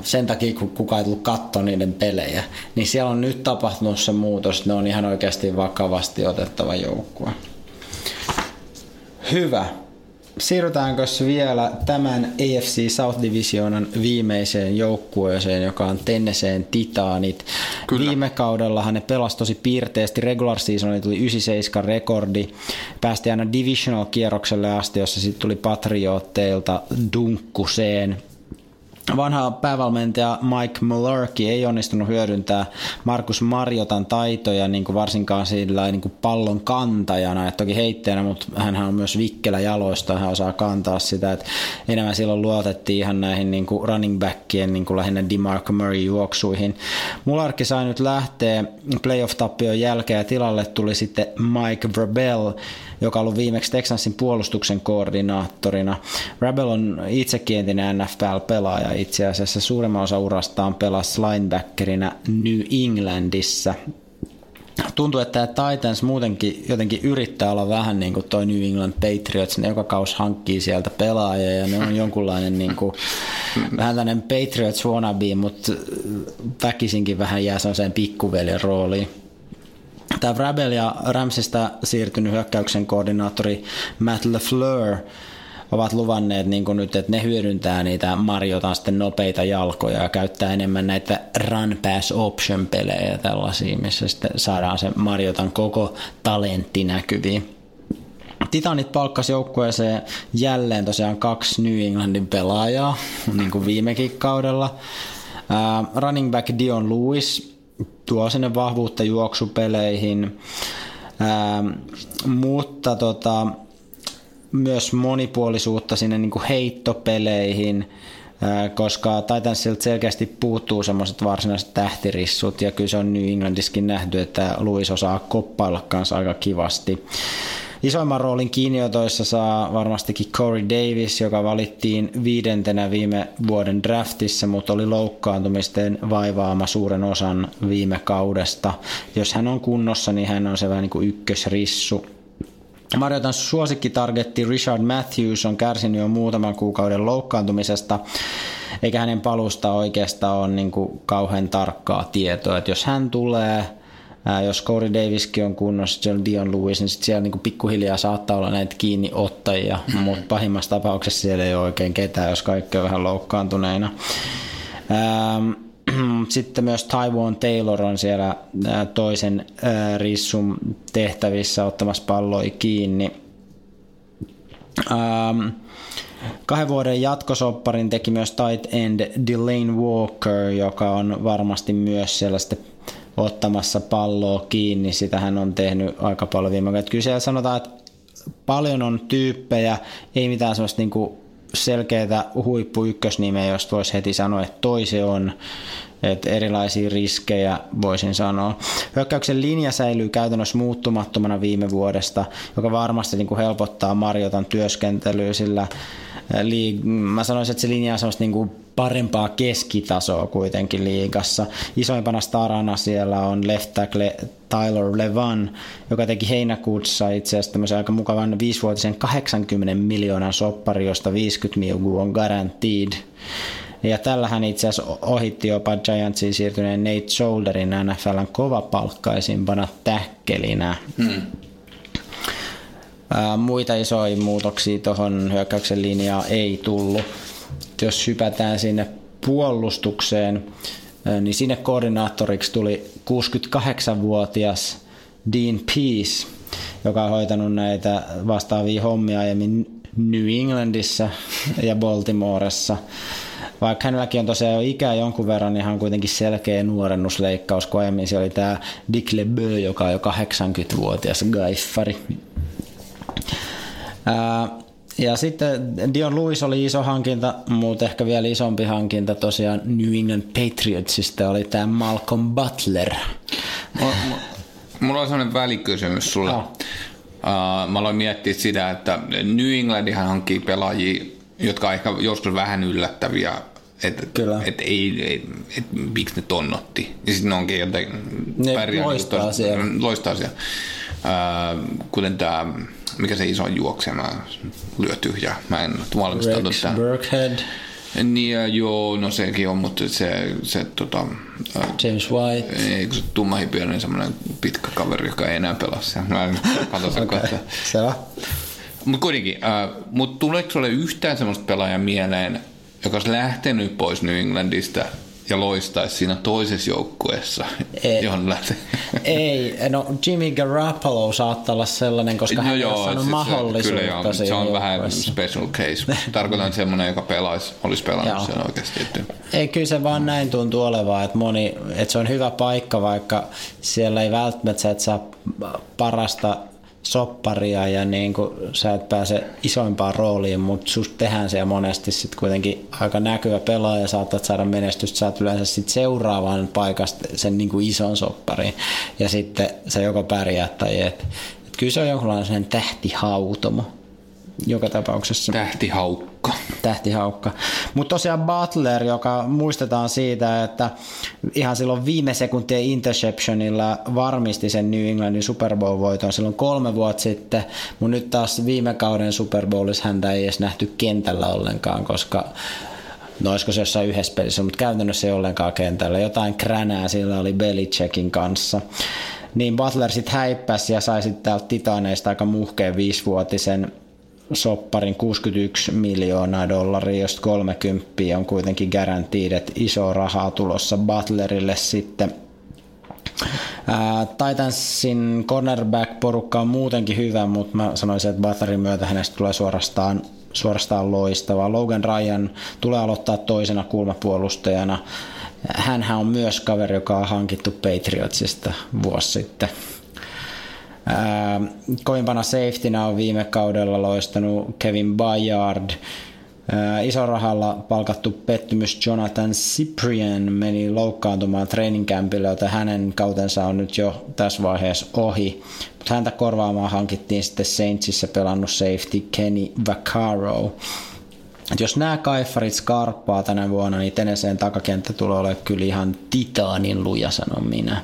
sen takia kun kukaan ei tullut katsoa niiden pelejä, niin siellä on nyt tapahtunut se muutos, ne on ihan oikeasti vakavasti otettava joukkue. Hyvä. Siirrytäänkö vielä tämän AFC South Divisionan viimeiseen joukkueeseen, joka on Tennesseen Titanit. Kyllä. Viime kaudellahan ne pelasi tosi piirteesti. Regular seasonilla tuli 9-7-rekordi. Päästi aina divisional-kierrokselle asti, jossa sitten tuli Patrioteilta dunkkuseen. Vanha päävalmentaja Mike Mularkey ei onnistunut hyödyntää Marcus Mariotan taitoja niin kuin varsinkaan sillä niin kuin pallon kantajana, että toki heitteenä, mutta hänhän on myös vikkelä jaloista, hän osaa kantaa sitä, että enemmän silloin luotettiin ihan näihin niin kuin running backien niin kuin lähinnä DeMarco Murray juoksuihin. Mularkey sai nyt lähteä playoff-tappion jälkeen ja tilalle tuli sitten Mike Vrabel, joka on ollut viimeksi Texansin puolustuksen koordinaattorina. Vrabel on itsekin entinen NFL-pelaaja, itse asiassa suurimman osa urastaan pelasi linebackerina New Englandissa. Tuntuu, että tämä Titans muutenkin jotenkin yrittää olla vähän niin kuin toi New England Patriots, ne joka kaus hankkii sieltä pelaajia ja ne on jonkunlainen niin kuin, vähän tämmöinen Patriots wannabe, mutta väkisinkin vähän jää sellaiseen pikkuveljen rooliin. Tämä Vrabel ja Ramsista siirtynyt hyökkäyksen koordinaattori Matt LaFleur ovat luvanneet niin nyt, että ne hyödyntää niitä Mariotan sitten nopeita jalkoja ja käyttää enemmän näitä run-pass-option-pelejä tällaisia, missä sitten saadaan se Mariotan koko talentti näkyviin. Titanit palkkasi joukkueeseen jälleen tosiaan 2 New Englandin pelaajaa, niin kuin viimekin kaudella. Running back Dion Lewis tuo sinne vahvuutta juoksupeleihin, mutta myös monipuolisuutta sinne niin kuin heittopeleihin, koska Titansilta selkeästi puuttuu semmoiset varsinaiset tähtirissut, ja kyllä se on New Englandissakin nähty, että Lewis osaa koppailla kanssa aika kivasti. Isoimman roolin kiinniotoissa saa varmastikin Corey Davis, joka valittiin 5. viime vuoden draftissa, mutta oli loukkaantumisten vaivaama suuren osan viime kaudesta. Jos hän on kunnossa, niin hän on se vähän niin kuin ykkösrissu. Marjotan suosikkitargetti Richard Matthews on kärsinyt jo muutaman kuukauden loukkaantumisesta, eikä hänen palusta oikeastaan ole niin kuin kauhean tarkkaa tietoa. Että jos hän tulee, jos Corey Daviskin on kunnossa, Dion Lewis, niin sit siellä niinku pikkuhiljaa saattaa olla näitä kiinniottajia, mutta pahimmassa tapauksessa siellä ei ole oikein ketään, jos kaikki on vähän loukkaantuneina. Sitten myös Tywan Taylor on siellä toisen rissun tehtävissä ottamassa palloja kiinni. 2 vuoden jatkosopparin teki myös tight end Delane Walker, joka on varmasti myös sellaista ottamassa palloa kiinni, sitä hän on tehnyt aika paljon viime aikoina. Kyllä siellä sanotaan, että paljon on tyyppejä, ei mitään sellaista niinku selkeää huippu ykkösnimeä, josta voisi heti sanoa, että toi se on. Että erilaisia riskejä voisin sanoa. Hyökkäyksen linja säilyy käytännössä muuttumattomana viime vuodesta, joka varmasti niinku helpottaa Marjotan työskentelyä, sillä mä sanoisin, että se linja on sellaista niinku parempaa keskitasoa kuitenkin liigassa. Isoimpana starana siellä on left tackle Tyler Levan, joka teki heinäkuussa itse asiassa tämmöisen aika mukavan 5-vuotisen 80 miljoonan soppari, josta 50 miljoonaa on guaranteed. Ja tällä hän itse asiassa ohitti jopa Giantsiin siirtyneen Nate Solderin NFL:n kovapalkkaisimpana täkkelinä. Muita isoja muutoksia tuohon hyökkäyksen linjaan ei tullut. Jos hypätään sinne puolustukseen, niin sinne koordinaattoriksi tuli 68-vuotias Dean Pease, joka on hoitanut näitä vastaavia hommia aiemmin New Englandissa ja Baltimoressa. Vaikka hänelläkin on tosiaan jo ikää jonkun verran, niin hän on kuitenkin selkeä nuorennusleikkaus, kun aiemmin se oli tämä Dick LeBeau, joka on jo 80-vuotias gaiffari. Ja sitten Dion Lewis oli iso hankinta, mutta ehkä vielä isompi hankinta tosiaan New England Patriotsista oli tämä Malcolm Butler. Mulla on sellainen välikysymys sulle. Mä aloin miettiä sitä, että New Englandihan hankkii pelaajia, jotka ehkä joskus vähän yllättäviä, et miksi ne tonnotti. Ja sitten ne onkin joten loistaa siellä. Loistaa siellä. Kuten tämä, mikä se iso juoksema lyö tyhjää. Mä en valmistautu tähän. Burkhead. Niin, joo, no sekin on, mutta se James White. Eikö se tummahipioinen semmoinen pitkä kaveri, joka ei enää pelaa siellä. Mä katson sen okay. Kohta. Selvä. Mutta kuitenkin, mutta tuleeko sulle yhtään semmoista pelaajaa mieleen, joka olisi lähtenyt pois New Englandista ja loistaisi siinä toisessa joukkueessa, johon lähtee? Ei, no Jimmy Garoppolo saattaa olla sellainen, koska hän on saanut mahdollisuutta. Se on vähän special case. Tarkoitan semmoinen, joka olisi pelannut sen oikeasti. Ei, kyllä se vaan näin tuntuu olevaa, että se on hyvä paikka, vaikka siellä ei välttämättä et saa parasta sopparia ja niin kuin sä et pääse isoimpaan rooliin, mutta susta tehdään siellä monesti sit kuitenkin aika näkyvä pelaaja, saatat saada menestystä, saat yleensä sit seuraavaan paikasta sen niin kuin ison soppariin ja sitten se joko pärjää tai et. Kyllä se on jonkunlainen tähtihautomo joka tapauksessa. Tähtihaukka. Mutta tosiaan Butler, joka muistetaan siitä, että ihan silloin viime sekuntien interceptionilla varmisti sen New Englandin Super Bowl-voiton silloin 3 vuotta sitten, mutta nyt taas viime kauden Super Bowlissa häntä ei edes nähty kentällä ollenkaan, koska no olisiko se jossain yhdessä pelissä, mutta käytännössä ei ollenkaan kentällä. Jotain kränää sillä oli Belichickin kanssa. Niin Butler sitten häippäsi ja sai sitten täältä Titaneista aika muhkeen 5-vuotisen sopparin $61 miljoonaa, josta 30 on kuitenkin guaranteed, että iso rahaa tulossa Butlerille sitten. Titansin cornerback-porukka on muutenkin hyvä, mutta mä sanoisin, että Butlerin myötä hänestä tulee suorastaan loistavaa. Logan Ryan tulee aloittaa toisena kulmapuolustajana. Hänhän on myös kaveri, joka on hankittu Patriotsista vuosi sitten. Koimpana safetynä on viime kaudella loistanut Kevin Byard. Isorahalla palkattu pettymys Jonathan Cyprian meni loukkaantumaan treeninkämpille, joten hänen kautensa on nyt jo tässä vaiheessa ohi. Mutta häntä korvaamaan hankittiin sitten Saintsissa pelannut safety Kenny Vaccaro. Et jos nämä kaiffarit skarppaa tänä vuonna, niin Tennesseen takakenttä tulee olemaan kyllä ihan titaanin luja, sanon minä.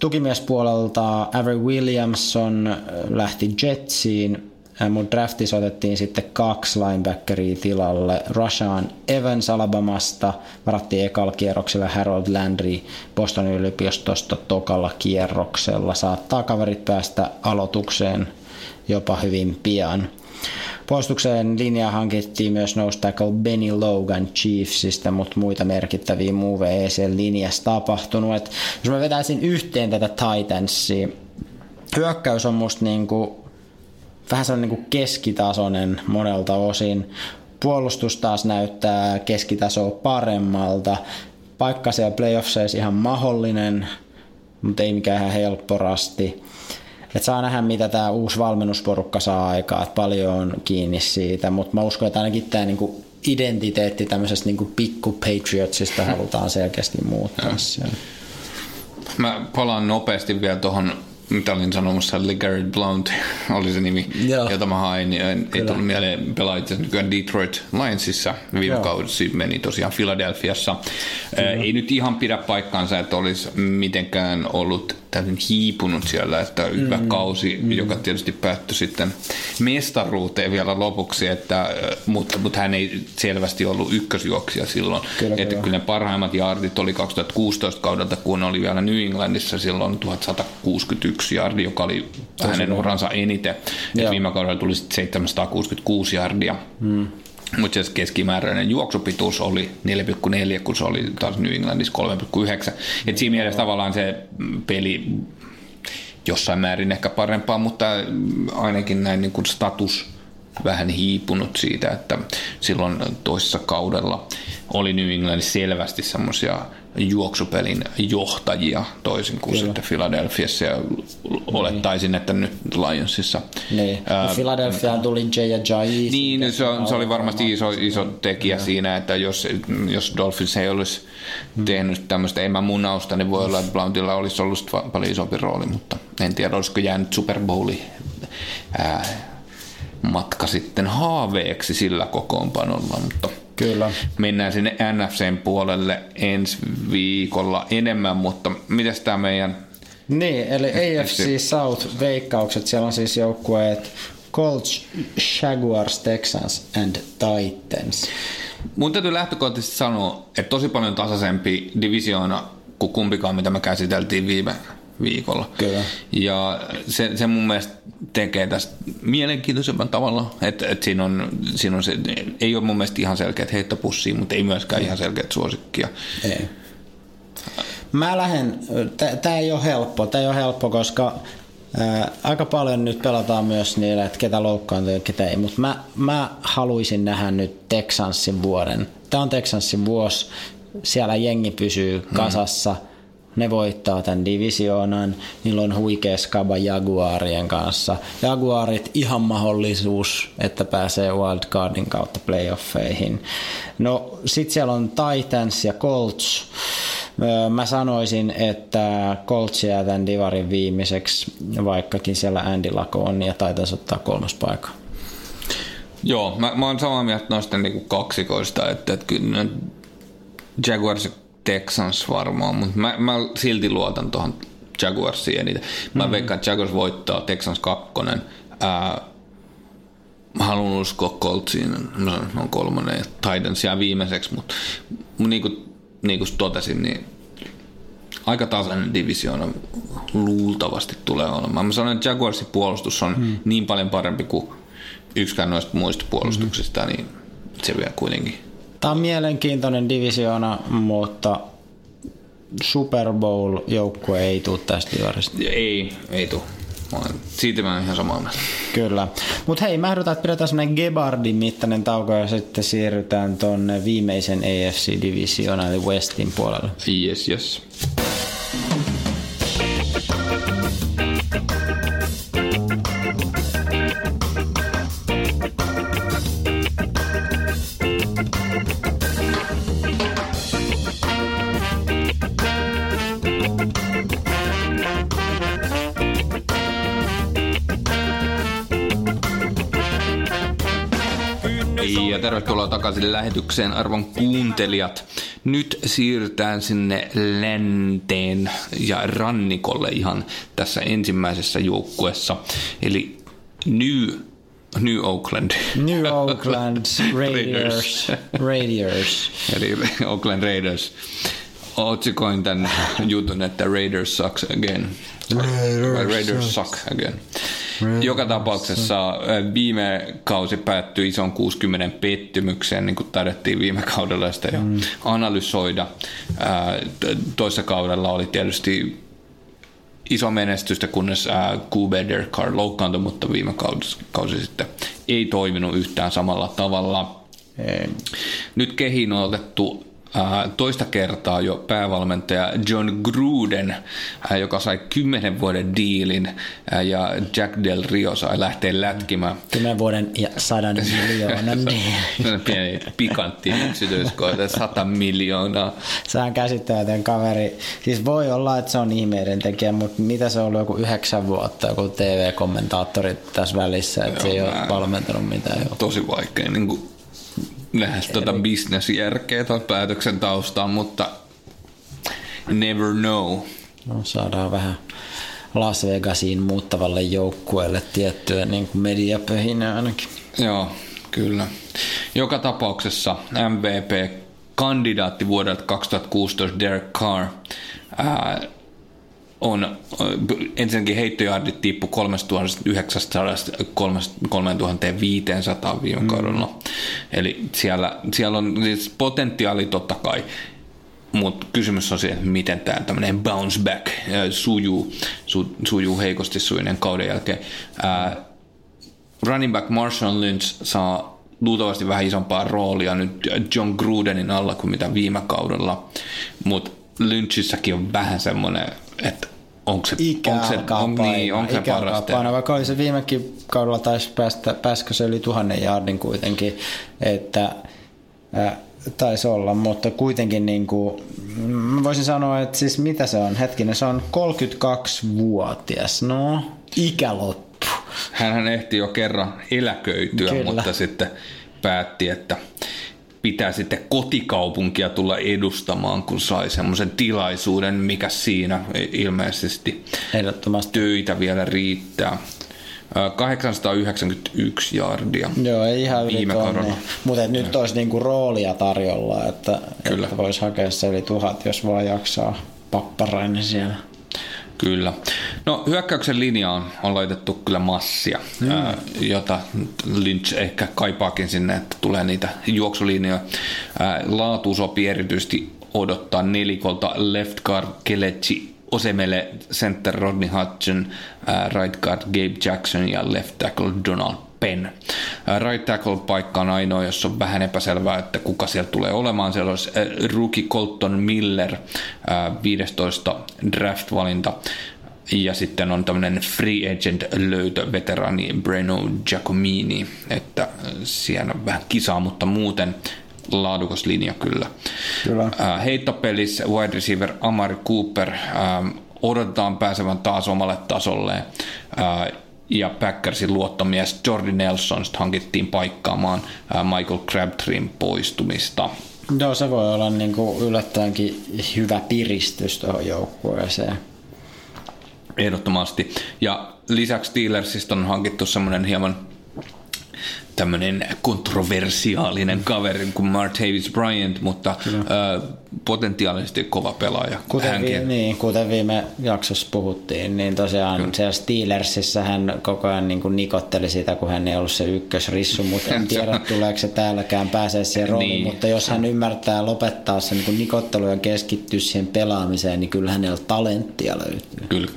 Tukimiespuolelta Avery Williamson lähti Jetsiin, mutta draftissa otettiin sitten 2 linebackeria tilalle. Rashaan Evans Alabamasta varattiin ekalla kierroksella, Harold Landry Boston yliopistosta tokalla kierroksella. Saattaa kaverit päästä aloitukseen jopa hyvin pian. Puolustukseen linjaa hankittiin myös nose tackle Benny Logan Chiefsistä, mutta muita merkittäviä muuveja ei siellä linjassa tapahtunut. Et jos mä vetäisin yhteen tätä Titansia, hyökkäys on musta niinku, vähän sellainen niinku keskitasoinen monelta osin. Puolustus taas näyttää keskitasoa paremmalta. Paikka siellä playoffseissa ihan mahdollinen, mutta ei mikään ihan helpporasti. Et saa nähdä, mitä tämä uusi valmennusporukka saa aikaa, että paljon on kiinni siitä, mutta mä uskon, että ainakin tämä niinku identiteetti tämmöisestä niinku pikku Patriotsista halutaan selkeästi muuttaa. Mä palaan nopeasti vielä tuohon, mitä olin sanomassa, LeGarrette Blount oli se nimi, jota mä hain. Ei tullut mieleen pelaajat nykyään Detroit Lionsissa. Viime kausi meni tosiaan Philadelphiassa. Ei nyt ihan pidä paikkaansa, että olisi mitenkään ollut täysin hiipunut siellä, että hyvä kausi, joka tietysti päättyi sitten mestaruuteen vielä lopuksi, mutta hän ei selvästi ollut ykkösjuoksija silloin. Kyllä ne parhaimmat jaardit oli 2016 kaudelta, kun oli vielä New Englandissa silloin 1161 jaardi, joka oli hänen uransa eniten. Viime kaudella tuli 766 jaardia. Mutta se keskimääräinen juoksupituus oli 4,4, kun se oli taas New Englandissa 3,9. Et siinä mielessä tavallaan se peli jossain määrin ehkä parempaa, mutta ainakin näin niin kuin status vähän hiipunut siitä, että silloin toisessa kaudella oli New Englandissa selvästi semmoisia juoksupelin johtajia toisin kuin sitten Philadelphiassa ja olettaisin, että nyt Lionsissa. Niin. Philadelphiaan tuli J.J. Niin, se oli varmasti iso tekijä siinä, että jos Dolphins ei olisi tehnyt tämmöistä emämunausta, niin voi olla, että Blountilla olisi ollut paljon isompi rooli, mutta en tiedä, olisiko jäänyt Super Bowli matka sitten haaveeksi sillä kokoonpanolla, mutta kyllä. Mennään sinne NFCn puolelle ensi viikolla enemmän, mutta mitäs tämä meidän... Niin, eli AFC South-veikkaukset, siellä on siis joukkueet Colts, Jaguars, Texans and Titans. Mun täytyy lähtökohtaisesti sanoa, että tosi paljon tasaisempi divisioona kuin kumpikaan, mitä me käsiteltiin viime viikolla. Kyllä. Ja se mun mielestä tekee tästä mielenkiintoisemman tavalla, että siinä on se, ei ole mun mielestä ihan selkeät heittopussia, mutta ei myöskään ihan selkeät suosikkia. Ei. Mä lähden, tää ei ole helppo, koska aika paljon nyt pelataan myös niillä, että ketä loukkaantuu ja ketä ei, mutta mä haluaisin nähdä nyt Texansin vuoden. Tää on Texansin vuosi, siellä jengi pysyy kasassa, ne voittaa tämän divisioonan, niillä on huikea skaba Jaguarien kanssa. Jaguarit ihan mahdollisuus, että pääsee wildcardin kautta playoffeihin. No sit siellä on Titans ja Colts. Mä sanoisin, että Colts jää tämän divarin viimeiseksi, vaikkakin siellä Andy Luck on ja Titans ottaa kolmas paikka. Joo, mä oon samaa mieltä noista niinku kaksikoista, että kyllä Jaguars ja Texans varmaan, mutta mä silti luotan tuohon Jaguarsiin eniten. Mä veikkaan, että Jaguars voittaa, Texans kakkonen. Mä haluan uskoa Coltsiin, on kolmonen ja Titans jää viimeiseksi, mutta niin kuin totesin, niin aika tasainen divisioona luultavasti tulee olemaan. Mä sanon, että Jaguarsin puolustus on niin paljon parempi kuin yksikään noista muista puolustuksista, niin se vielä kuitenkin. Tämä on mielenkiintoinen divisioona, mutta Super Bowl-joukkue ei tule tästä divarista. Ei tule. Siitä mä oon ihan samaa mieltä. Kyllä. Mutta hei, mä ehdotan, että pidetään semmoinen Gebardin mittainen tauko ja sitten siirrytään tuonne viimeisen AFC-divisioon eli Westin puolelle. Yes, yes. Tervetuloa takaisin lähetykseen, arvon kuuntelijat. Nyt siirrytään sinne länteen ja rannikolle ihan tässä ensimmäisessä joukkueessa. Eli New Oakland Raiders. Eli Oakland Raiders. Otsikoin tämän jutun, että Raiders sucks again. Raiders suck again. Joka tapauksessa viime kausi päättyi ison 60 pettymykseen, niin kuin taidettiin viime kaudella sitä jo analysoida. Toissa kaudella oli tietysti iso menestystä, kunnes QB Derek Carr loukkaantui, mutta viime kausi sitten ei toiminut yhtään samalla tavalla. Nyt kehiin on otettu toista kertaa jo päävalmentaja John Gruden, joka sai 10 vuoden diilin ja Jack Del Rio sai lähteä lätkimään. 10 vuoden ja 100 miljoonan diilin. Pieni pikantti yksityiskohta, 100 miljoonaa. Sehän käsittämätön kaveri. Siis voi olla, että se on ihmeiden tekijä, mutta mitä se on ollut joku 9 vuotta, joku TV-kommentaattori tässä välissä, että se ei ole valmentanut mitään. Tosi vaikea niin lähes tuota bisnesjärkeä tai päätöksen taustaa, mutta never know. No, saadaan vähän Las Vegasiin muuttavalle joukkueelle tiettyä niin kuin mediapöhinä ainakin. Joo, kyllä. Joka tapauksessa MVP-kandidaatti vuodelta 2016 Derek Carr on ensinnäkin heittojardit tippu 3900 3500 viime kaudella. Eli siellä on siis potentiaali totta kai, mutta kysymys on se, miten tämä tämmöinen bounce back sujuu heikosti suinen kauden jälkeen. Running back Marshawn Lynch saa luultavasti vähän isompaa roolia nyt John Grudenin alla kuin mitä viime kaudella, mutta Lynchissäkin on vähän semmoinen, että onko se parasta. Vaikka oli se viimekin kaudella taisi päästä yli 1000 jaardin kuitenkin, että taisi olla, mutta kuitenkin niin kuin, voisin sanoa, että siis mitä se on? Hetkinen, se on 32-vuotias. No, ikäloppu. Hänhän ehti jo kerran eläköityä, kyllä, mutta sitten päätti, että pitää sitten kotikaupunkia tulla edustamaan, kun sai semmoisen tilaisuuden, mikä siinä ilmeisesti töitä vielä riittää. 891 yardia. Joo, ei ihan viime kaudella. Mutta nyt olisi niinku roolia tarjolla, että voisi hakea se yli 1000, jos vaan jaksaa papparainen siellä. Kyllä. No, hyökkäyksen linjaan on laitettu kyllä massia, jota Lynch ehkä kaipaakin sinne, että tulee niitä juoksulinjoja. Laatu sopii erityisesti odottaa nelikolta left guard Kelechi Osemele, center Rodney Hudson, right guard Gabe Jackson ja left tackle Donald Penn. Right tackle paikka on ainoa, jos on vähän epäselvää, että kuka siellä tulee olemaan. Siellä olisi rookie Colton Miller, 15 draft-valinta. Ja sitten on tämmöinen free agent löytö veteraani Breno Giacomini, että siellä on vähän kisaa, mutta muuten laadukas linja kyllä. Heittopelissä wide receiver Amari Cooper odotetaan pääsevän taas omalle tasolleen, ja Packersin luottomies Jordy Nelson hankittiin paikkaamaan Michael Crabtreen poistumista. Joo, se voi olla niin kuin yllättäenkin hyvä piristys tuohon joukkueeseen. Ehdottomasti. Ja lisäksi Steelersista on hankittu semmoinen hieman tämmöinen kontroversiaalinen kaveri kuin Martavis Bryant, mutta potentiaalisesti kova pelaaja. Kuten viime jaksossa puhuttiin, niin tosiaan siellä Steelersissä hän koko ajan niin kuin nikotteli sitä, kun hän ei ollut se ykkösrissu, mutta en tiedä tuleeko se täälläkään pääsee siihen rooliin, niin. Mutta jos hän ymmärtää lopettaa sen niin nikottelu ja keskittyä siihen pelaamiseen, niin kyllä hänellä talenttia löytyy. Kyllä.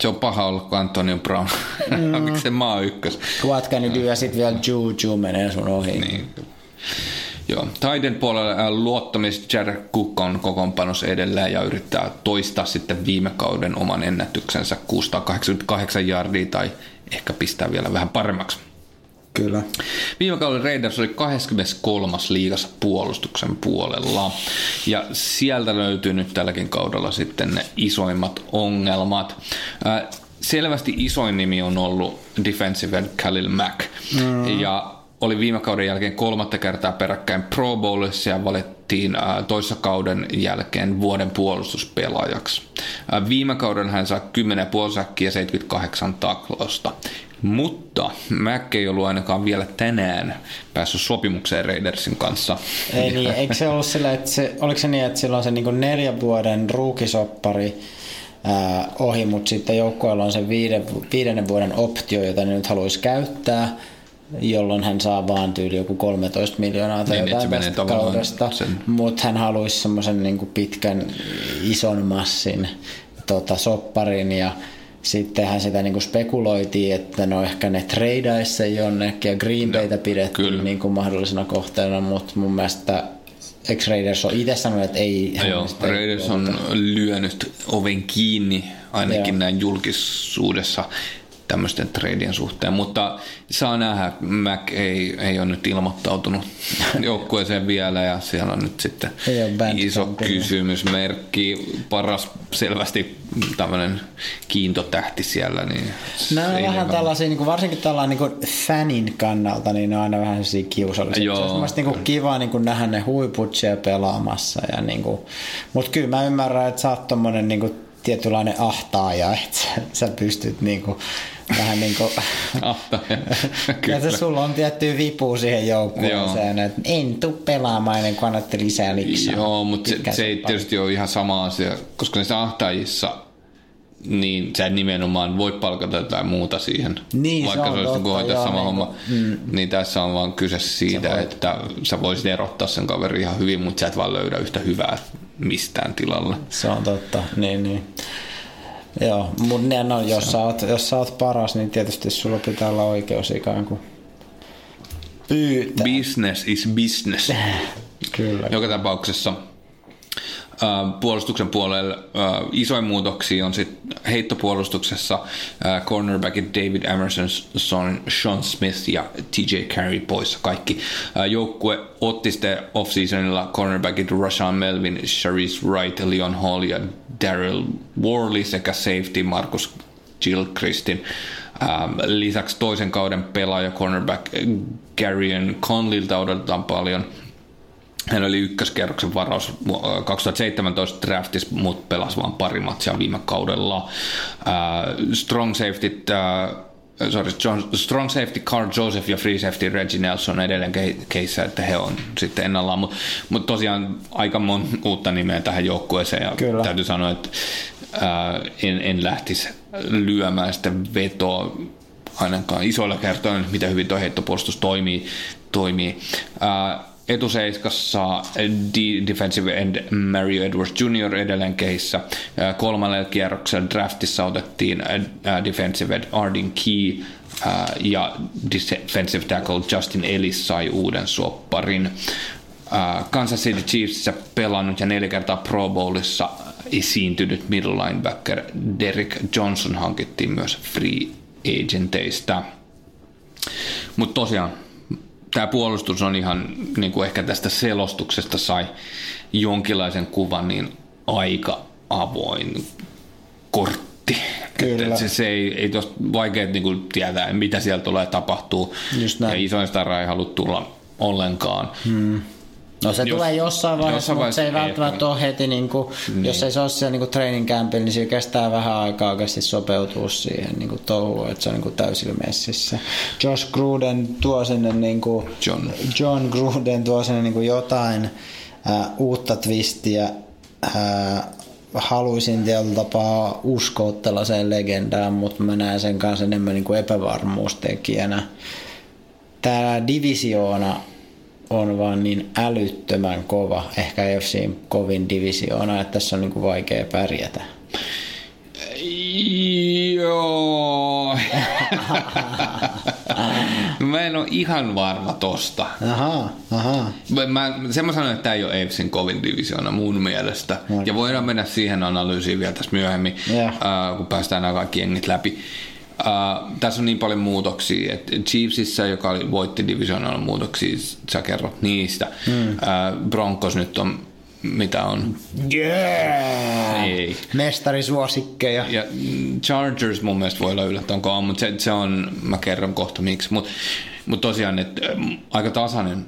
Se on paha ollut kuin Antonio Brown. Miksi mä oon ykkös? What can you do? Ja sit vielä Juju menee sun ohi. Niin. Joo. Taiden puolella luottamis Jared Cook on kokoonpanossa edelleen ja yrittää toistaa sitten viime kauden oman ennätyksensä 688 yardia tai ehkä pistää vielä vähän paremmaksi. Kyllä. Viime kauden Raiders oli 23. liigassa puolustuksen puolella ja sieltä löytyy nyt tälläkin kaudella sitten ne isoimmat ongelmat. Selvästi isoin nimi on ollut defensive end Khalil Mack ja oli viime kauden jälkeen 3. kertaa peräkkäin Pro Bowlissa ja valittiin toissa kauden jälkeen vuoden puolustuspelaajaksi. Viime kauden hän saa 10,5 säkkiä ja 78 taklausta. Mutta Mack ei ollut ainakaan vielä tänään päässyt sopimukseen Raidersin kanssa. Ei niin, eikö se ollut sillä, että oliko se niin, että sillä on se niin 4 vuoden ruukisoppari ohi, mutta sitten joukkueella on se 5. vuoden optio, jota ne nyt haluaisi käyttää, jolloin hän saa vaan tyyli joku 13 miljoonaa tai niin, jotain tästä kaudesta, mutta hän haluaisi semmoisen niin pitkän ison massin sopparin ja sittenhän sitä niinku spekuloitiin, että no ehkä ne treidaisi se jonnekin ja Green Baytä pidettiin niinku mahdollisena kohteena, mutta mun mielestä Raiders on itse sanonut, että ei. Joo, Raiders on lyönyt oven kiinni ainakin näin julkisuudessa tämmöisten treidien suhteen, mutta saa nähdä, Mac ei ole nyt ilmoittautunut joukkueeseen vielä ja siellä on nyt sitten iso kysymysmerkki, paras selvästi tämmöinen kiintotähti siellä. Niin nämä on vähän tällaisia, niin kuin varsinkin tällainen niin fanin kannalta, niin ne on aina vähän sellaisia kiusallisia. Joo, se on mielestäni niin kiva niin kuin nähdä ne huiput siellä pelaamassa, niin mutta kyllä mä ymmärrän, että sä oot tommonen niin tietynlainen ahtaaja, että sä pystyt niinku vähän niinku ahtaaja, kyllä. Ja sulla on tietty vipu siihen joukkueeseen, että en tuu pelaamaan ennen kuin annat lisää liksaa. Joo, mutta se ei tietysti ole ihan sama asia, koska niissä ahtaajissa niin sä nimenomaan voi palkata jotain muuta siihen, niin, vaikka se olisi kohdata sama homma. Niin tässä on vaan kyse siitä, että sä voisit erottaa sen kaverin ihan hyvin, mutta sä et vaan löydä yhtä hyvää mistään tilalla. Se on totta, niin. Joo, mutta no, jos sä oot paras, niin tietysti sulla pitää olla oikeus ikään kuin pyytää. Business is business. Kyllä. Joka tapauksessa Puolustuksen puolella isoin muutoksia on sitten heittopuolustuksessa cornerbackit David Emerson, Sean Smith ja TJ Carey poissa kaikki. Joukkue otti sitten off-seasonilla cornerbackit Rashaan Melvin, Sharice Wright, Leon Hall ja Darryl Worley sekä safety Marcus Gilchrist. Lisäksi toisen kauden pelaaja cornerback Garyon Conleylta odotetaan paljon. Hän oli ykköskerroksen varaus 2017 draftissa, mutta pelasi vain pari matsia viime kaudella. Strong safety Carl Joseph ja free safety Reggie Nelson edelleen keissä, että he on sitten ennallaan. Mutta tosiaan aika monta uutta nimeä tähän joukkueeseen ja kyllä, täytyy sanoa, että en lähtisi lyömään sitä vetoa ainakaan isoilla kertoilla, mitä hyvin tuo heittopuolustus toimii. Etuseiskassa defensive end Mario Edwards Jr. edelleen kehissä. Kolmannella kierroksella draftissa otettiin defensive end Arden Key ja defensive tackle Justin Ellis sai uuden sopparin. Kansas City Chiefsissä pelannut ja 4 kertaa Pro Bowlissa esiintynyt middle linebacker Derrick Johnson hankittiin myös free agenteista. Mutta tosiaan tämä puolustus on ihan, niin kuin ehkä tästä selostuksesta sai jonkinlaisen kuvan, niin aika avoin kortti. Että se ei tosta vaikea niin tietää, mitä siellä tulee tapahtuu. Ja isoin staraa ei halua tulla ollenkaan. No se tulee jossain vaiheessa, mutta se ei välttämättä ole heti, niin. Jos ei se ole siellä niin training campilla, niin se kestää vähän aikaa oikeasti sopeutua siihen niin touhuun, että se on niin täysillä messissä. John Gruden tuo sinne niin jotain uutta twistiä. Haluaisin tietyllä tapaa uskoa tällaiseen legendaan, mutta mä näen sen kanssa enemmän niin epävarmuustekijänä. Täällä divisioona on vaan niin älyttömän kova, ehkä AFC:n kovin divisioona, että tässä on niin vaikea pärjätä. Joo. Mä en ole ihan varma tosta. Aha. Sen mä sanon, että tää ei ole AFC:n kovin divisioona mun mielestä. Okay. Ja voidaan mennä siihen analyysiin vielä tässä myöhemmin, kun päästään nämä kaikki jengit läpi. Tässä on niin paljon muutoksia, että Chiefsissä, joka voitti divisioonalla muutoksia, sä kerrot niistä. Broncos nyt on, mitä on? Mestarisuosikkeja. Ja Chargers mun mielestä voi olla yllättävän kova, mutta se on, mä kerron kohta miksi. Mut tosiaan, että aika tasainen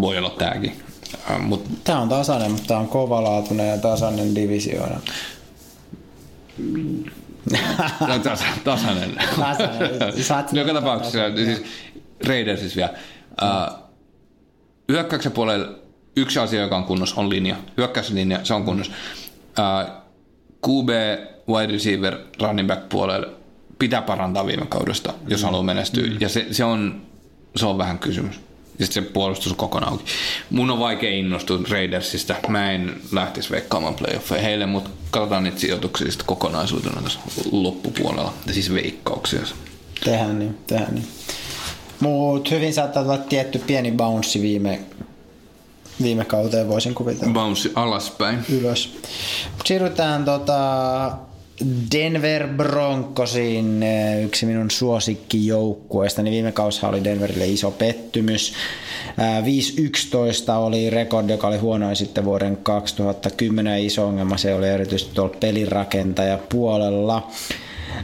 voi olla tääkin. Tää on tasainen, mutta tää on kovalaatuinen ja tasainen divisioona. No, tasainen. Joka tapauksessa siis Raidersissa vielä hyökkäyksen puolella yksi asia, joka on kunnossa, on linja. Hyökkäyslinja, se on kunnossa. QB, wide receiver, running back puolella pitää parantaa viime kaudesta, jos haluaa menestyä. Ja se on vähän kysymys. Ja sitten se puolustus on kokonaan auki. Mun on vaikea innostua Raidersista. Mä en lähtisi veikkaamaan playoffeja heille, mutta katsotaan niitä sijoituksia kokonaisuutena tässä loppupuolella. Ja siis veikkauksia. Tehdään niin. Mut hyvin saattaa olla tietty pieni bounce viime kauteen, voisin kuvitella. Bounce alaspäin. Ylös. Siirrytään Denver Broncosin, yksi minun suosikkijoukkueesta, niin viime kausihan oli Denverille iso pettymys. 5-11 oli rekordi, joka oli huonoin sitten vuoden 2010. Iso ongelma se oli erityisesti tuolla pelirakentajalla puolella.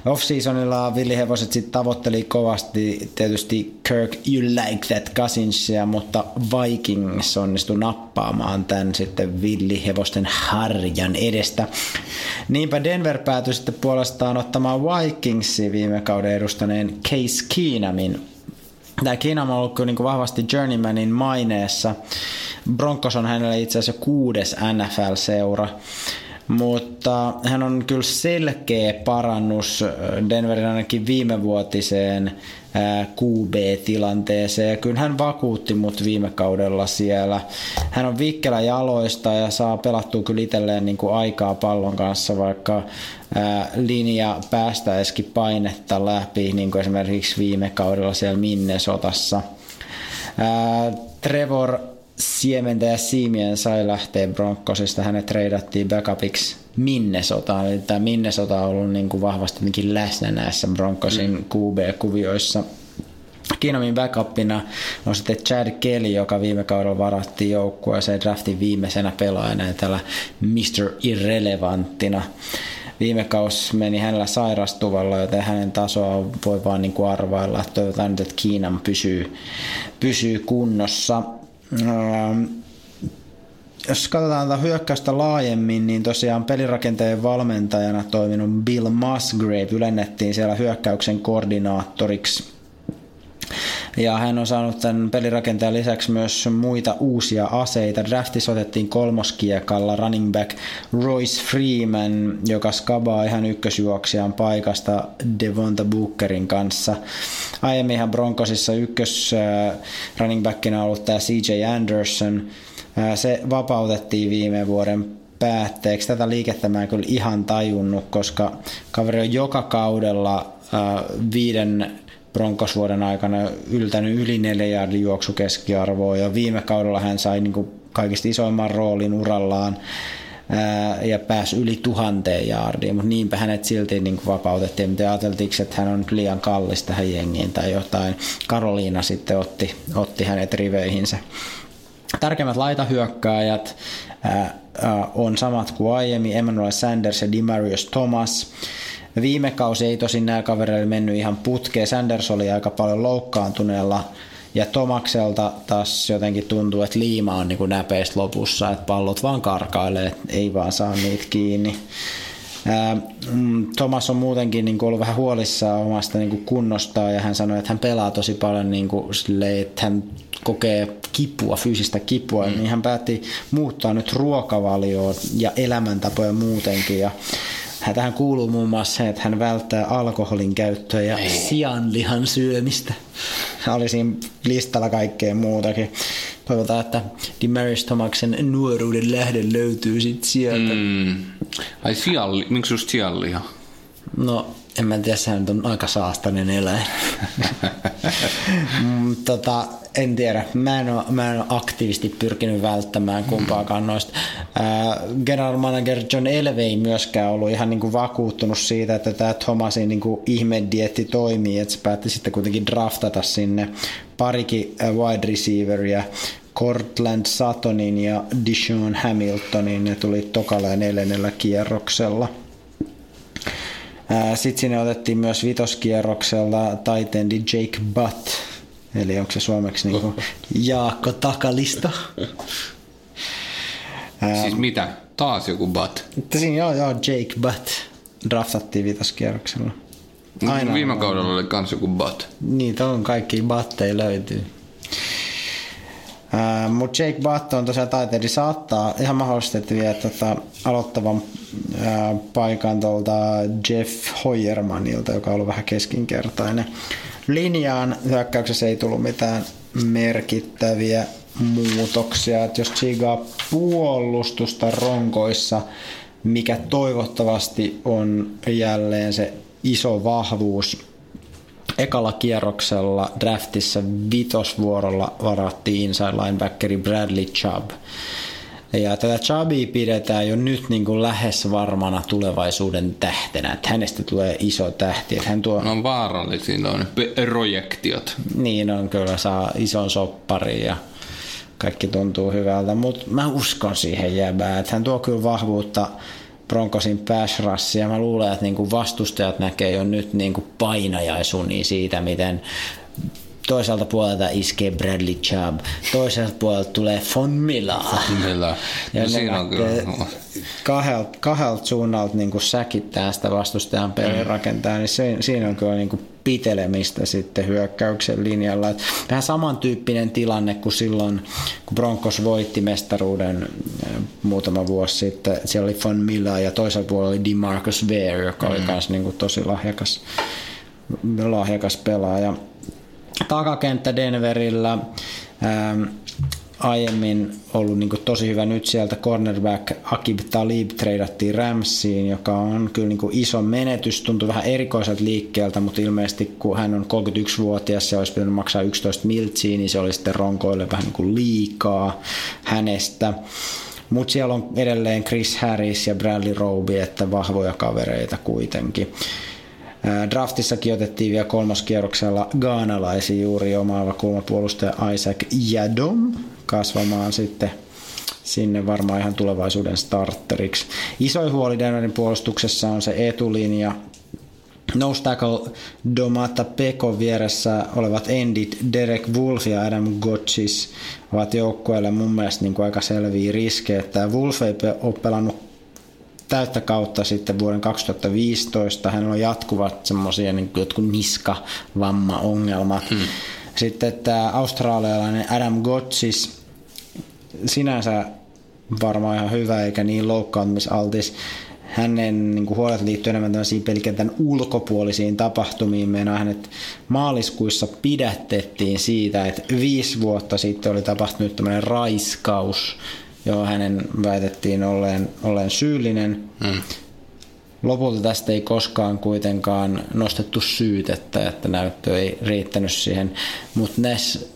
Off-seasonilla villihevoset sitten tavoitteli kovasti tietysti Kirk You Like That Cousinsia, mutta Vikings onnistui nappaamaan tämän sitten villihevosten harjan edestä. Niinpä Denver päätyi sitten puolestaan ottamaan Vikingsin viime kauden edustaneen Case Keenumin. Tämä Keenum on ollut niin vahvasti Journeymanin maineessa. Broncos on hänellä itse asiassa 6. NFL-seura. Mutta hän on kyllä selkeä parannus Denverin ainakin viimevuotiseen QB-tilanteeseen. Ja kyllä hän vakuutti mut viime kaudella siellä. Hän on vikkelä jaloista ja saa pelattua kyllä itselleen niin kuin aikaa pallon kanssa, vaikka linja päästäisikin painetta läpi, niin kuin esimerkiksi viime kaudella siellä Minnesotassa. Trevor siementäjä Siemien sai lähteä Broncosista, hänet treidattiin backupiksi Minnesotaan. Eli tämä Minnesota on ollut niin kuin vahvasti läsnä näissä Broncosin QB-kuvioissa. Kiinomin backupina on sitten Chad Kelly, joka viime kaudella varattiin joukkueeseen draftin viimeisenä pelaajana tällä Mr. Irrelevanttina. Viime kausi meni hänellä sairastuvalla, joten hänen tasoa voi vaan niin kuin arvailla, että toivotaan nyt, että Kiinan pysyy kunnossa. Jos katsotaan tätä hyökkäystä laajemmin, niin tosiaan pelirakenteen valmentajana toiminut Bill Musgrave ylennettiin siellä hyökkäyksen koordinaattoriksi. Ja hän on saanut tämän pelirakenteen lisäksi myös muita uusia aseita. Draftissa otettiin kolmoskiekalla running back Royce Freeman, joka skabaa ihan ykkösjuoksijan paikasta Devonta Bookerin kanssa. Aiemminhan Broncosissa ykkös running backina on ollut tämä CJ Anderson. Se vapautettiin viime vuoden päätteeksi. Tätä liikettä mä en kyllä ihan tajunnut, koska kaveri on joka kaudella viiden Broncos-vuoden aikana yltänyt yli 4 jaardin juoksukeskiarvoa, ja viime kaudella hän sai niin kuin kaikista isoimman roolin urallaan ja pääsi yli 1000 jaardiin, mutta niinpä hänet silti niin kuin vapautettiin, mutta ajateltiinko, että hän on nyt liian kallis tähän jengiin tai jotain. Karoliina sitten otti hänet riveihinsä. Tärkeimmät laitahyökkääjät on samat kuin aiemmin, Emmanuel Sanders ja Demaryius Thomas. Viime kausi ei tosin näillä kavereilla mennyt ihan putkeen. Sanders oli aika paljon loukkaantuneella ja Tomakselta taas jotenkin tuntuu, että liima on niin kuin näpeistä lopussa, että pallot vaan karkailee, ei vaan saa niitä kiinni. Thomas on muutenkin niin kuin ollut vähän huolissaan omasta niin kuin kunnostaan, ja hän sanoi, että hän pelaa tosi paljon niin kuin silleen, että hän kokee kipua, fyysistä kipua, niin hän päätti muuttaa nyt ruokavalioon ja elämäntapoja muutenkin, ja tähän kuuluu muun muassa se, että hän välttää alkoholin käyttöä ja sianlihan syömistä. Hän oli siinä listalla kaikkea muutakin. Toivotaan, että Demaryius Thomasen nuoruuden lähde löytyy sitten sieltä. Ai miksi just sianliha? No, en mä tiedä, sehän on aika saastainen eläin. En tiedä. Mä en ole aktiivisesti pyrkinyt välttämään kumpaakaan noista. General manager John Elway ei myöskään ollut ihan niin kuin vakuuttunut siitä, että tämä Thomasin niin kuin ihmedietti toimii, että se päätti sitten kuitenkin draftata sinne parikin wide receiveria, Cortland Suttonin ja Deshaun Hamiltonin. Ne tuli tokalla ja 4. kierroksella. Sitten sinne otettiin myös 5. kierroksella tight endi Jake Butt. Eli onko se suomeksi niinku Jaakko Takalista? Siis mitä? Taas joku Butt? Siinä joo, Jake Butt. Draftattiin 5. kierroksella. Aina viime kaudella oli kans joku Butt. Niitä on kaikki Butteja löytyy. Mutta Jake Butt on tosiaan taiteilija, saattaa ihan mahdollisesti vielä aloittavan paikan tuolta Jeff Hoyermanilta, joka on ollut vähän keskinkertainen. Linjaan hyökkäyksessä ei tullut mitään merkittäviä muutoksia. Jos tsiigaa puolustusta ronkoissa, mikä toivottavasti on jälleen se iso vahvuus, ekalla kierroksella draftissa 5. vuorolla varattiin inside linebackeri Bradley Chubb. Ja tätä Chubbia pidetään jo nyt niin kuin lähes varmana tulevaisuuden tähtenä. Että hänestä tulee iso tähti. Hän tuo... No on vaarallisia noin projektiot. Niin on kyllä, saa ison sopparin ja kaikki tuntuu hyvältä. Mutta mä uskon siihen jäbää, että hän tuo kyllä vahvuutta Broncosin pääsrassi, ja mä luulen, että niinku vastustajat näkee jo nyt niinku painajaisunia siitä, miten toiselta puolelta iskee Bradley Chubb, toiselta puolelta tulee Von Miller. Ja siinä on kyllä kahdelta suunnalta niinku säkittää sitä vastustajan pelirakentaa, niin siinä on kyllä niinku pitelemistä sitten hyökkäyksen linjalla. Et vähän samantyyppinen tilanne kuin silloin, kun Broncos voitti mestaruuden muutama vuosi sitten. Siellä oli Von Miller ja toisella puolella oli DeMarcus Ware, joka oli myös niin kuin tosi lahjakas pelaaja. Takakenttä Denverillä aiemmin ollut niin kuin tosi hyvä. Nyt sieltä cornerback Aqib Talib treidattiin Ramsiin, joka on kyllä niin kuin iso menetys. Tuntui vähän erikoiselta liikkeeltä, mutta ilmeisesti kun hän on 31-vuotias ja olisi pitänyt maksaa 11 miltsiä, niin se oli sitten ronkoille vähän niin kuin liikaa hänestä. Mutta siellä on edelleen Chris Harris ja Bradley Roby, että vahvoja kavereita kuitenkin. Draftissakin otettiin vielä kolmoskierroksella ghanalaisia juuri omaava kulmapuolustaja Isaac Yadom kasvamaan sitten sinne varmaan ihan tulevaisuuden starteriksi. Isoin huoli Denverin puolustuksessa on se etulinja. Nose tackle Domata Pekon vieressä olevat endit Derek Wolfe ja Adam Gotchis ovat joukkueelle mun mielestä niin kuin aika selviä riskejä. Tämä Wolf ei ole pelannut täyttä kautta sitten vuoden 2015. Hän on jatkuvat semmoisia niin jotkut niskavammaongelmat. Sitten tämä australialainen Adam Gotchis sinänsä varmaan ihan hyvä eikä niin loukkaantumisaltis. Hänen niin kuin huolet liittyy enemmän tämmöisiin pelikentän ulkopuolisiin tapahtumiin. Meinaa hänet maaliskuussa pidätettiin siitä, että 5 vuotta sitten oli tapahtunut tämmöinen raiskaus, johon hänen väitettiin olleen syyllinen. Lopulta tästä ei koskaan kuitenkaan nostettu syytettä, että näyttö ei riittänyt siihen. Mutta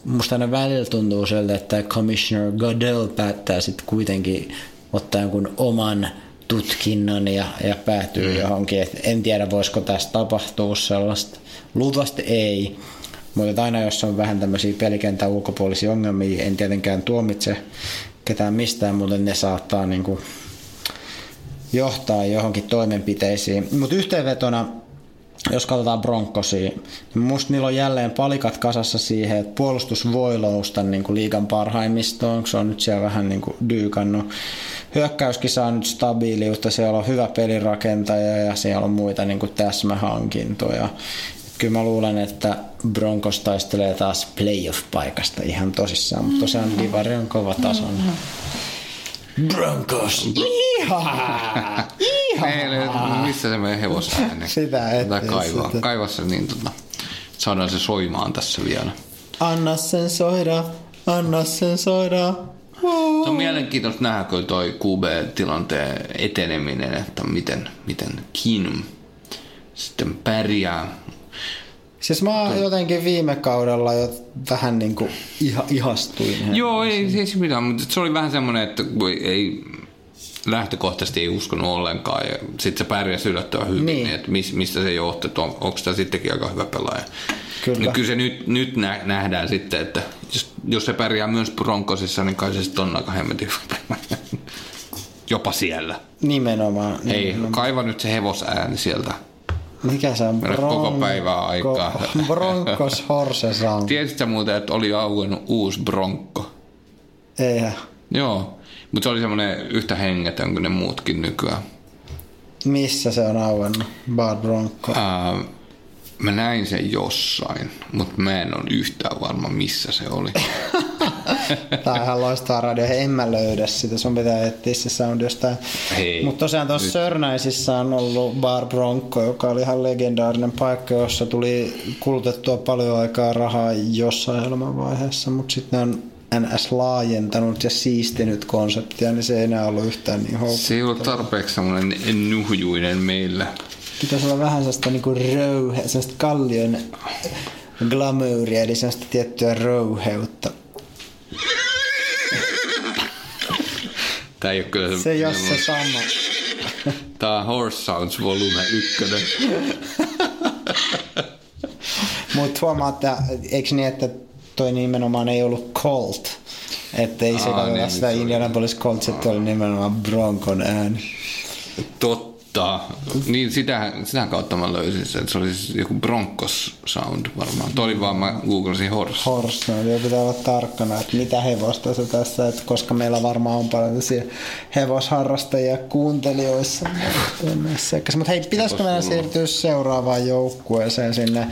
musta aina välillä tuntuu sieltä, että Commissioner Goodell päättää sitten kuitenkin ottaa jonkun oman tutkinnon ja päätyy johonkin. Et en tiedä, voisiko tässä tapahtua sellaista. Luultavasti ei, mutta aina jos on vähän tämmöisiä pelikentän ulkopuolisia ongelmia, en tietenkään tuomitse ketään mistään, mutta ne saattaa niinku johtaa johonkin toimenpiteisiin. Mutta yhteenvetona, jos katsotaan Broncosia, niin musta niillä on jälleen palikat kasassa siihen, että puolustus voi lousta niinku liigan parhaimmistoon, se on nyt siellä vähän niinku dyykannut. Hyökkäyskin saa nyt stabiiliutta, siellä on hyvä pelirakentaja ja siellä on muita niinku täsmähankintoja. Kyllä mä luulen, että Broncos taistelee taas playoff-paikasta ihan tosissaan, mutta tosiaan divari on kova tason. Broncos! Iihaa! Iihaa! Missä se menee hevosääni? Sitä ettei sitä. Kaivaa se niin, saadaan se soimaan tässä vielä. Anna sen soida, anna sen soida. Wow. Se on mielenkiintoista nähdä, kun toi QB-tilanteen eteneminen, että miten Keenum sitten pärjää. Siis mä jotenkin viime kaudella jo vähän niinku ihastuin. Joo, ei se mitään, mutta se oli vähän semmoinen, että ei lähtökohtaisesti ei uskonut ollenkaan ja sitten se pärjäsi yllättävän hyvin, niin. Että mistä se johtuu, että onko tämä sittenkin aika hyvä pelaaja. Kyllä. No, kyllä se nyt nähdään sitten, että jos se pärjää myös Broncosissa, niin kai se sitten on aika hemmetin hyvä. Jopa siellä. Nimenomaan. Ei, kaiva nyt se hevosääni sieltä. Mikä se on? Koko päivää aikaa. Broncos Horses on. Tiedätkö muuten, että oli auennut uusi Bronco? Eihän. Joo, mutta se oli semmoinen yhtä hengetön kuin ne muutkin nykyään. Missä se on auennut? Bad Bronco? Mä näin sen jossain, mutta mä en ole yhtään varma missä se oli. Tämähän loistaa radio, en mä löydä sitä, sun pitää etsiä se sound jostain. Mutta tosiaan tuossa Sörnäisissä on ollut Bar Bronco, joka oli ihan legendaarinen paikka, jossa tuli kulutettua paljon aikaa rahaa jossain elämänvaiheessa, mutta sitten on NS laajentanut ja siistinyt konseptia, niin se ei enää ollut yhtään niin houkuttava. Se ei ollut tarpeeksi semmoinen nuhjuinen meillä. Pitäisi olla vähän sellaista niinku röyhe, sellaista kallion glamouria, eli sellaista tiettyä röyheutta. Tää ei oo kyllä se ei oo se sama. Tää on Horse Sounds volume 1. Mut huomaa, että eikö niin, että toi nimenomaan ei ollut Colt. Että ei se katsota sitä Indianapolis Colt, se oli nimenomaan Broncon ääni. Totta. Niin sitä kautta mä löysin sen. Se oli siis joku Broncos sound varmaan. Toi oli vaan mä googlasin horse. Horse, no pitää olla tarkkana, että mitä hevosta se tässä, että koska meillä varmaan on paljon hevosharrastajia kuuntelijoissa. Mutta hei, pitäisikö meidän siirtyä seuraavaan joukkueeseen sinne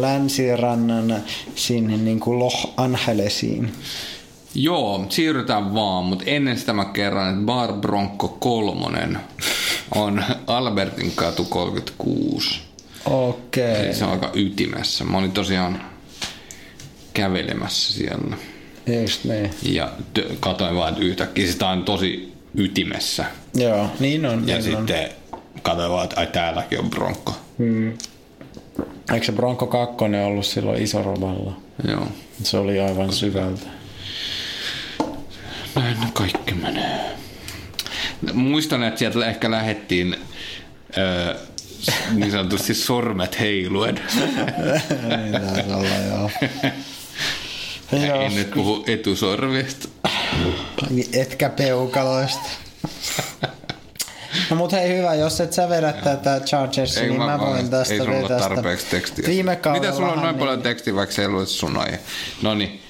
länsirannan sinne niin kuin Los Angelesiin? Joo, siirrytään vaan, mutta ennen sitä mä kerron, että Bar Bronco 3 on Albertin katu 36. Okei. Okay. Se on aika ytimessä. Mä olin tosiaan kävelemässä siellä. Just niin. Ja katsoin vaan, että yhtäkkiä sitä on tosi ytimessä. Joo, niin on. Ja niin sitten on. Katsoin vaan, että ai, täälläkin on Bronco. Mm. Eikö se Bronco 2 ollut silloin Isorovalla? Joo. Se oli aivan syvältä. Näin kaikki menee. Muistan, että sieltä ehkä lähettiin niin sanotusti sormet heiluen. Niin taisi olla, joo. En nyt puhu etusorvista. Etkä peukaloista. No mut hei, hyvä, jos et sä vedä tätä Chargersia, niin mä voin tästä vedä. Ei sulla ole tarpeeksi tekstiä. Mitä sulla on noin paljon tekstiä, vaikka se ei luet sun aie? Noniin.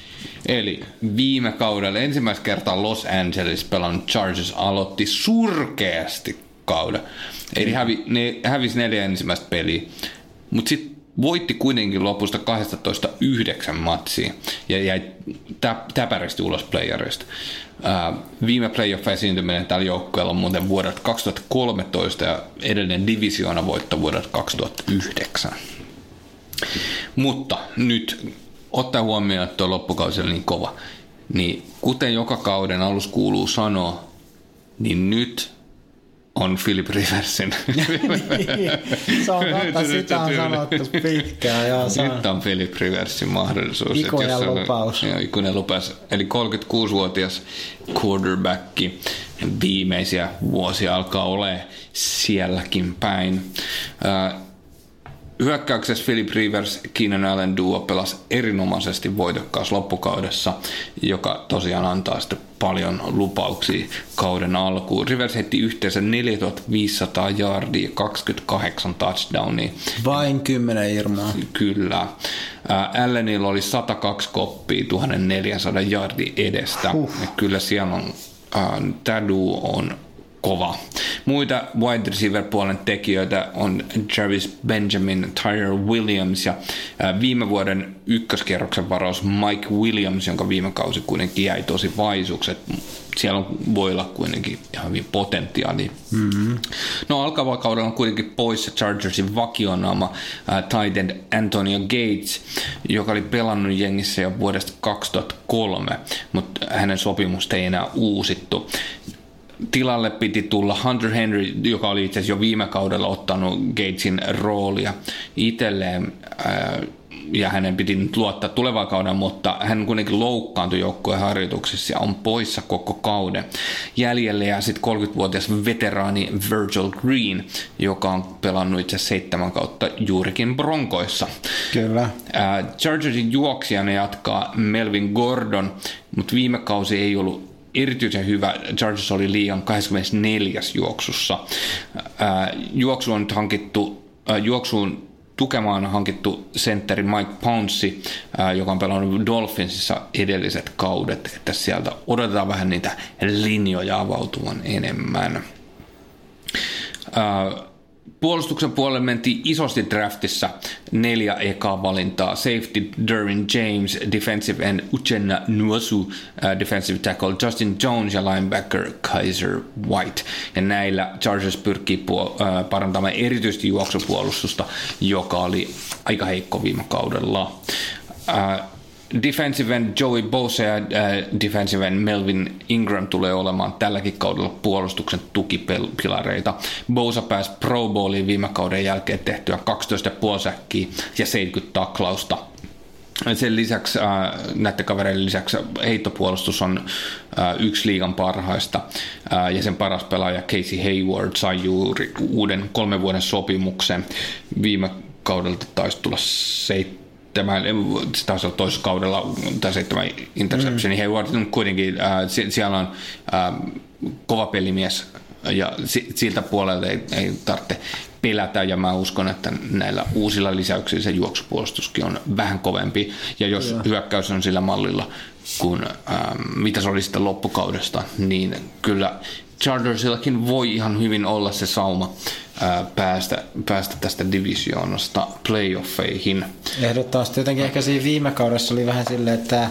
Eli viime kaudella ensimmäistä kertaa Los Angeles pelannut Chargers aloitti surkeasti kauden. Eli hävisi 4 ensimmäistä peliä, mutta sitten voitti kuitenkin lopusta 12-9 matsia ja jäi täpärästi ulos playerista. Viime playoff esiintyminen tällä joukkueella on muuten vuodelta 2013 ja edellinen divisioona voitto vuodelta 2009. Mutta nyt ottaen huomioon, että tuo loppukausi oli niin kova, niin kuten joka kauden alus kuuluu sanoa, niin nyt on Philip Riversin. Se on kautta, sitä on sanottu pitkään. Joo, nyt on Philip Riversin mahdollisuus. Ikuinen lupaus. Joo, ikuinen lupaus. Eli 36-vuotias quarterbacki viimeisiä vuosia alkaa olemaan sielläkin päin. Hyökkäyksessä Philip Rivers, Keenan Allen duo pelasi erinomaisesti voitokkaassa loppukaudessa, joka tosiaan antaa sitten paljon lupauksia kauden alkuun. Rivers heitti yhteensä 4500 yardia, 28 touchdownia. Vain 10 irmaa. Kyllä. Allenilla oli 102 koppia 1400 yardia edestä. Ja kyllä siellä on, tämä duo on kova. Muita wide receiver-puolen tekijöitä on Jarvis Benjamin, Tyre Williams ja viime vuoden ykköskierroksen varaus Mike Williams, jonka viime kausi kuitenkin jäi tosi vaisukset. Siellä voi olla kuitenkin ihan hyvin potentiaalia. Mm-hmm. No alkavalla kaudella on kuitenkin pois Chargersin vakionaama tight end Antonio Gates, joka oli pelannut jengissä jo vuodesta 2003, mutta hänen sopimusta ei enää uusittu. Tilalle piti tulla Hunter Henry, joka oli itse asiassa jo viime kaudella ottanut Gatesin roolia itselleen, ja hänen piti nyt luottaa tulevaan kauden, mutta hän kuitenkin loukkaantui joukkueen harjoituksissa ja on poissa koko kauden. Jäljelle ja sitten 30-vuotias veteraani Virgil Green, joka on pelannut itse 7 kautta juurikin Broncoissa. Kyllä. Chargersin juoksijana jatkaa Melvin Gordon, mutta viime kausi ei ollut erityisen hyvä. Chargers oli liian 24. juoksussa. Juoksuun tukemaan on hankittu sentteri Mike Pouncey, joka on pelannut Dolphinsissa edelliset kaudet. Että sieltä odotetaan vähän niitä linjoja avautuvan enemmän. Puolustuksen puolelle mentiin isosti draftissa 4 ekaa valintaa. Safety Derwin James, defensive end Uchenna Nwosu, defensive tackle Justin Jones ja linebacker Kaiser White. Ja näillä Chargers pyrkii parantamaan erityisesti juoksupuolustusta, joka oli aika heikko viime kaudella. Defensive end Joey Bosa ja defensive end Melvin Ingram tulee olemaan tälläkin kaudella puolustuksen tukipilareita. Bosa pääsi Pro Bowliin viime kauden jälkeen tehtyä 12,5 säkkiä ja 70 taklausta. Sen lisäksi, näiden kavereiden lisäksi, heittopuolustus on yksi liigan parhaista, ja sen paras pelaaja Casey Hayward sai juuri uuden 3 vuoden sopimuksen. Viime kaudelta taisi tulla 7 interceptioni. Hayward kuitenkin, siellä on kova pelimies ja siltä puolelta ei tarvitse pelätä, ja mä uskon, että näillä uusilla lisäyksillä se juoksupuolustuskin on vähän kovempi, ja jos hyökkäys on sillä mallilla, kun mitä se oli sitten loppukaudesta, niin kyllä Chargersillakin voi ihan hyvin olla se sauma päästä tästä divisioonasta playoffeihin. Ehdottomasti. Jotenkin ehkä siinä viime kaudessa oli vähän silleen, että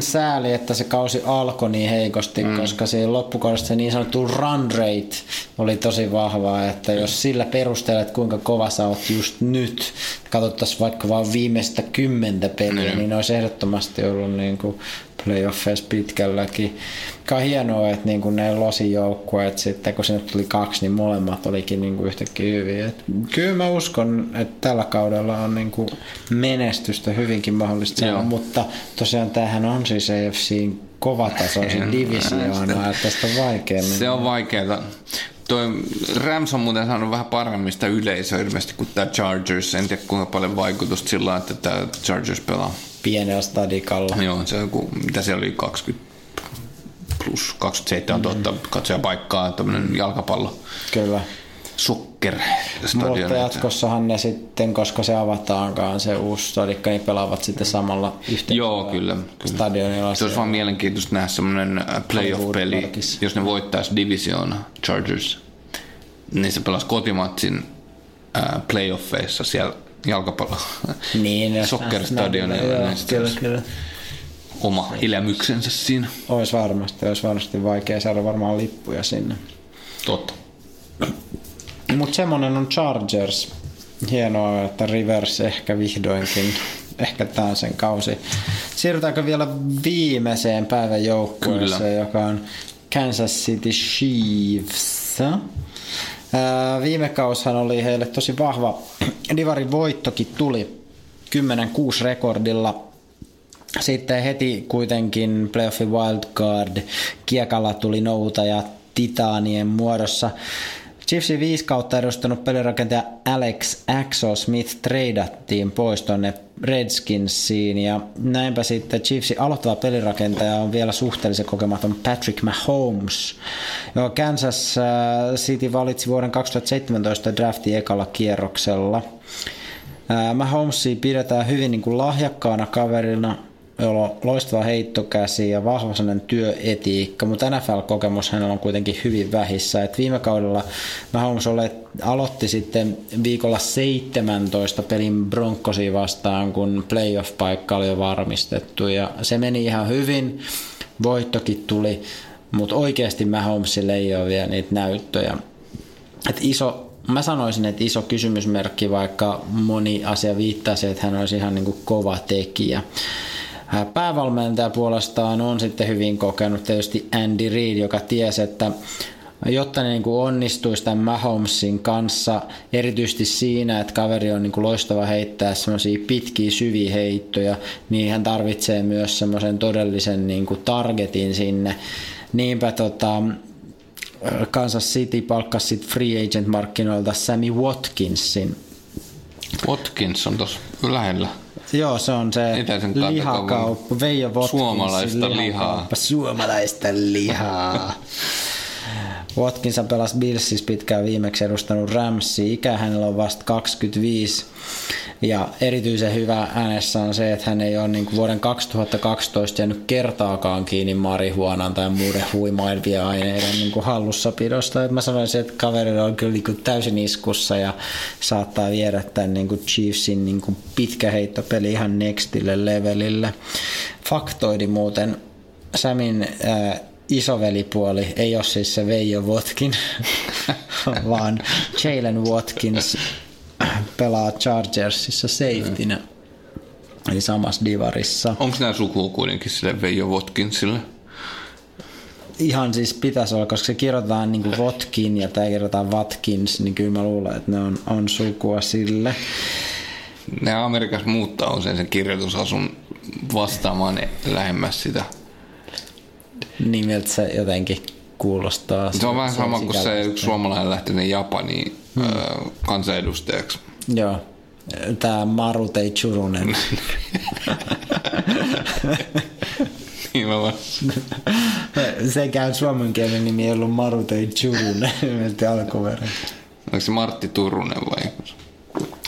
sääli, että se kausi alkoi niin heikosti, koska siinä loppukaudessa se niin sanottu run rate oli tosi vahvaa, että jos sillä perustelet, kuinka kova sä oot just nyt, katsottaisiin vaikka vaan viimeistä 10 peliä, niin ne olisi ehdottomasti ollut niin kuin playoffeissa pitkälläkin. Mikä on hienoa, että niin kuin ne Losin joukkueet sitten, kun sinne tuli 2, niin molemmat olikin niin kuin yhtäkkiä hyviä. Et kyllä mä uskon, että tällä kaudella on niin kuin menestystä hyvinkin mahdollista sanoa, mutta tosiaan tämähän on siis AFCin kovatasoisin divisioona, että tästä on vaikea. Se on vaikeaa. Toi Rams on muuten saanut vähän paremmista yleisöä ilmeisesti kuin tämä Chargers. En tiedä kuinka paljon vaikutusta sillä, että tämä Chargers pelaa. Pienellä stadikalla. Joo, se on joku, mitä siellä oli 20 plus 27 000 katsojapaikkaa, tämmöinen jalkapallo. Kyllä. Sukker. Mutta jatkossahan ne sitten, koska se avataankaan se uusi stadikka, niin pelaavat sitten samalla yhteydessä. Joo, kyllä. Stadionilla. Se olisi vaan mielenkiintoista nähdä semmoinen playoff-peli, jos ne voittaisi divisioona Chargers, niin se pelasi kotimatsin playoffeissa siellä jalkapallo niin, soccer-stadionilla. Kyllä. Oma elämyksensä siinä. Olisi varmasti vaikea saada varmaan lippuja sinne. Totta. Mutta semmonen on Chargers. Hienoa, että Rivers ehkä vihdoinkin. Ehkä tää on sen kausi. Siirrytäänkö vielä viimeiseen päivän joukkueeseen, joka on Kansas City Chiefs. Viime kaushan oli heille tosi vahva. Divarin voittokin tuli 10-6 rekordilla. Sitten heti kuitenkin playoffin wildcard kiekalla tuli noutaja Titaanien muodossa. Chiefsin 5 kautta edustanut pelirakentaja Alex Axel-Smith treidattiin pois tonne Redskinsiin, ja näinpä sitten Chiefsin aloittava pelirakentaja on vielä suhteellisen kokematon Patrick Mahomes, joka Kansas City valitsi vuoden 2017 draftin ekalla kierroksella. Mahomesia pidetään hyvin niin kuin lahjakkaana kaverina, jolla on loistava heittokäsi ja vahva työetiikka, mutta NFL-kokemus hänellä on kuitenkin hyvin vähissä. Et viime kaudella Mahomes aloitti sitten viikolla 17 pelin Broncosia vastaan, kun playoff-paikka oli jo varmistettu, ja se meni ihan hyvin, voittokin tuli, mutta oikeasti Mahomesille ei ole vielä niitä näyttöjä. Mä sanoisin, että iso kysymysmerkki, vaikka moni asia viittasi, että hän olisi ihan niin kuin kova tekijä. Päävalmentaja puolestaan on sitten hyvin kokenut tietysti Andy Reid, joka tiesi, että jotta ne niin kuin onnistuisi tämän Mahomesin kanssa, erityisesti siinä, että kaveri on niin kuin loistava heittää semmoisia pitkiä syviä heittoja, niin hän tarvitsee myös semmoisen todellisen niin kuin targetin sinne. Niinpä Kansas City palkkasi free agent markkinoilta Sammy Watkinsin. Watkins on tuossa lähellä. Joo, se on se lihakauppa. Veijo Watkinsin Suomalaista lihaa. Watkins pelasi Billsissä pitkään, viimeksi edustanut Ramsia. Ikä hänellä on vasta 25. Ja erityisen hyvä hänessä on se, että hän ei ole niin kuin vuoden 2012 jäänyt kertaakaan kiinni marihuonan tai muiden huimailvien aineiden niin kuin hallussapidosta. Et mä sanoisin, että kaverilla on kyllä niin kuin täysin iskussa ja saattaa viedä tämän niin kuin Chiefsin niin kuin pitkä heittopeli ihan nextille levelille. Faktoidi muuten Samin isovelipuoli ei ole siis se Veijo Watkin, vaan Jalen Watkins pelaa Chargersissa safetynä, eli samassa divarissa. Onko nämä sukua kuitenkin sille Veijo Watkinsille? Ihan siis pitäisi olla, koska se kirjoitetaan niin kuin Watkin ja tämä kirjoitetaan Watkins, niin kyllä mä luulen, että ne on sukua sille. Nämä Amerikassa muuttaa usein sen kirjoitusasun vastaamaan lähemmäs sitä. Nimeltä se jotenkin kuulostaa. Se on vähän sama kuin se yksi suomalainen lähtee Japaniin kansanedustajaksi. Joo. Tää Marutei Churunen. Niin mä vastaan. Sekään suomen kielen nimi ei ollut Marutei Churunen. Mielestäni alkuverran. Onko se Martti Turunen vai?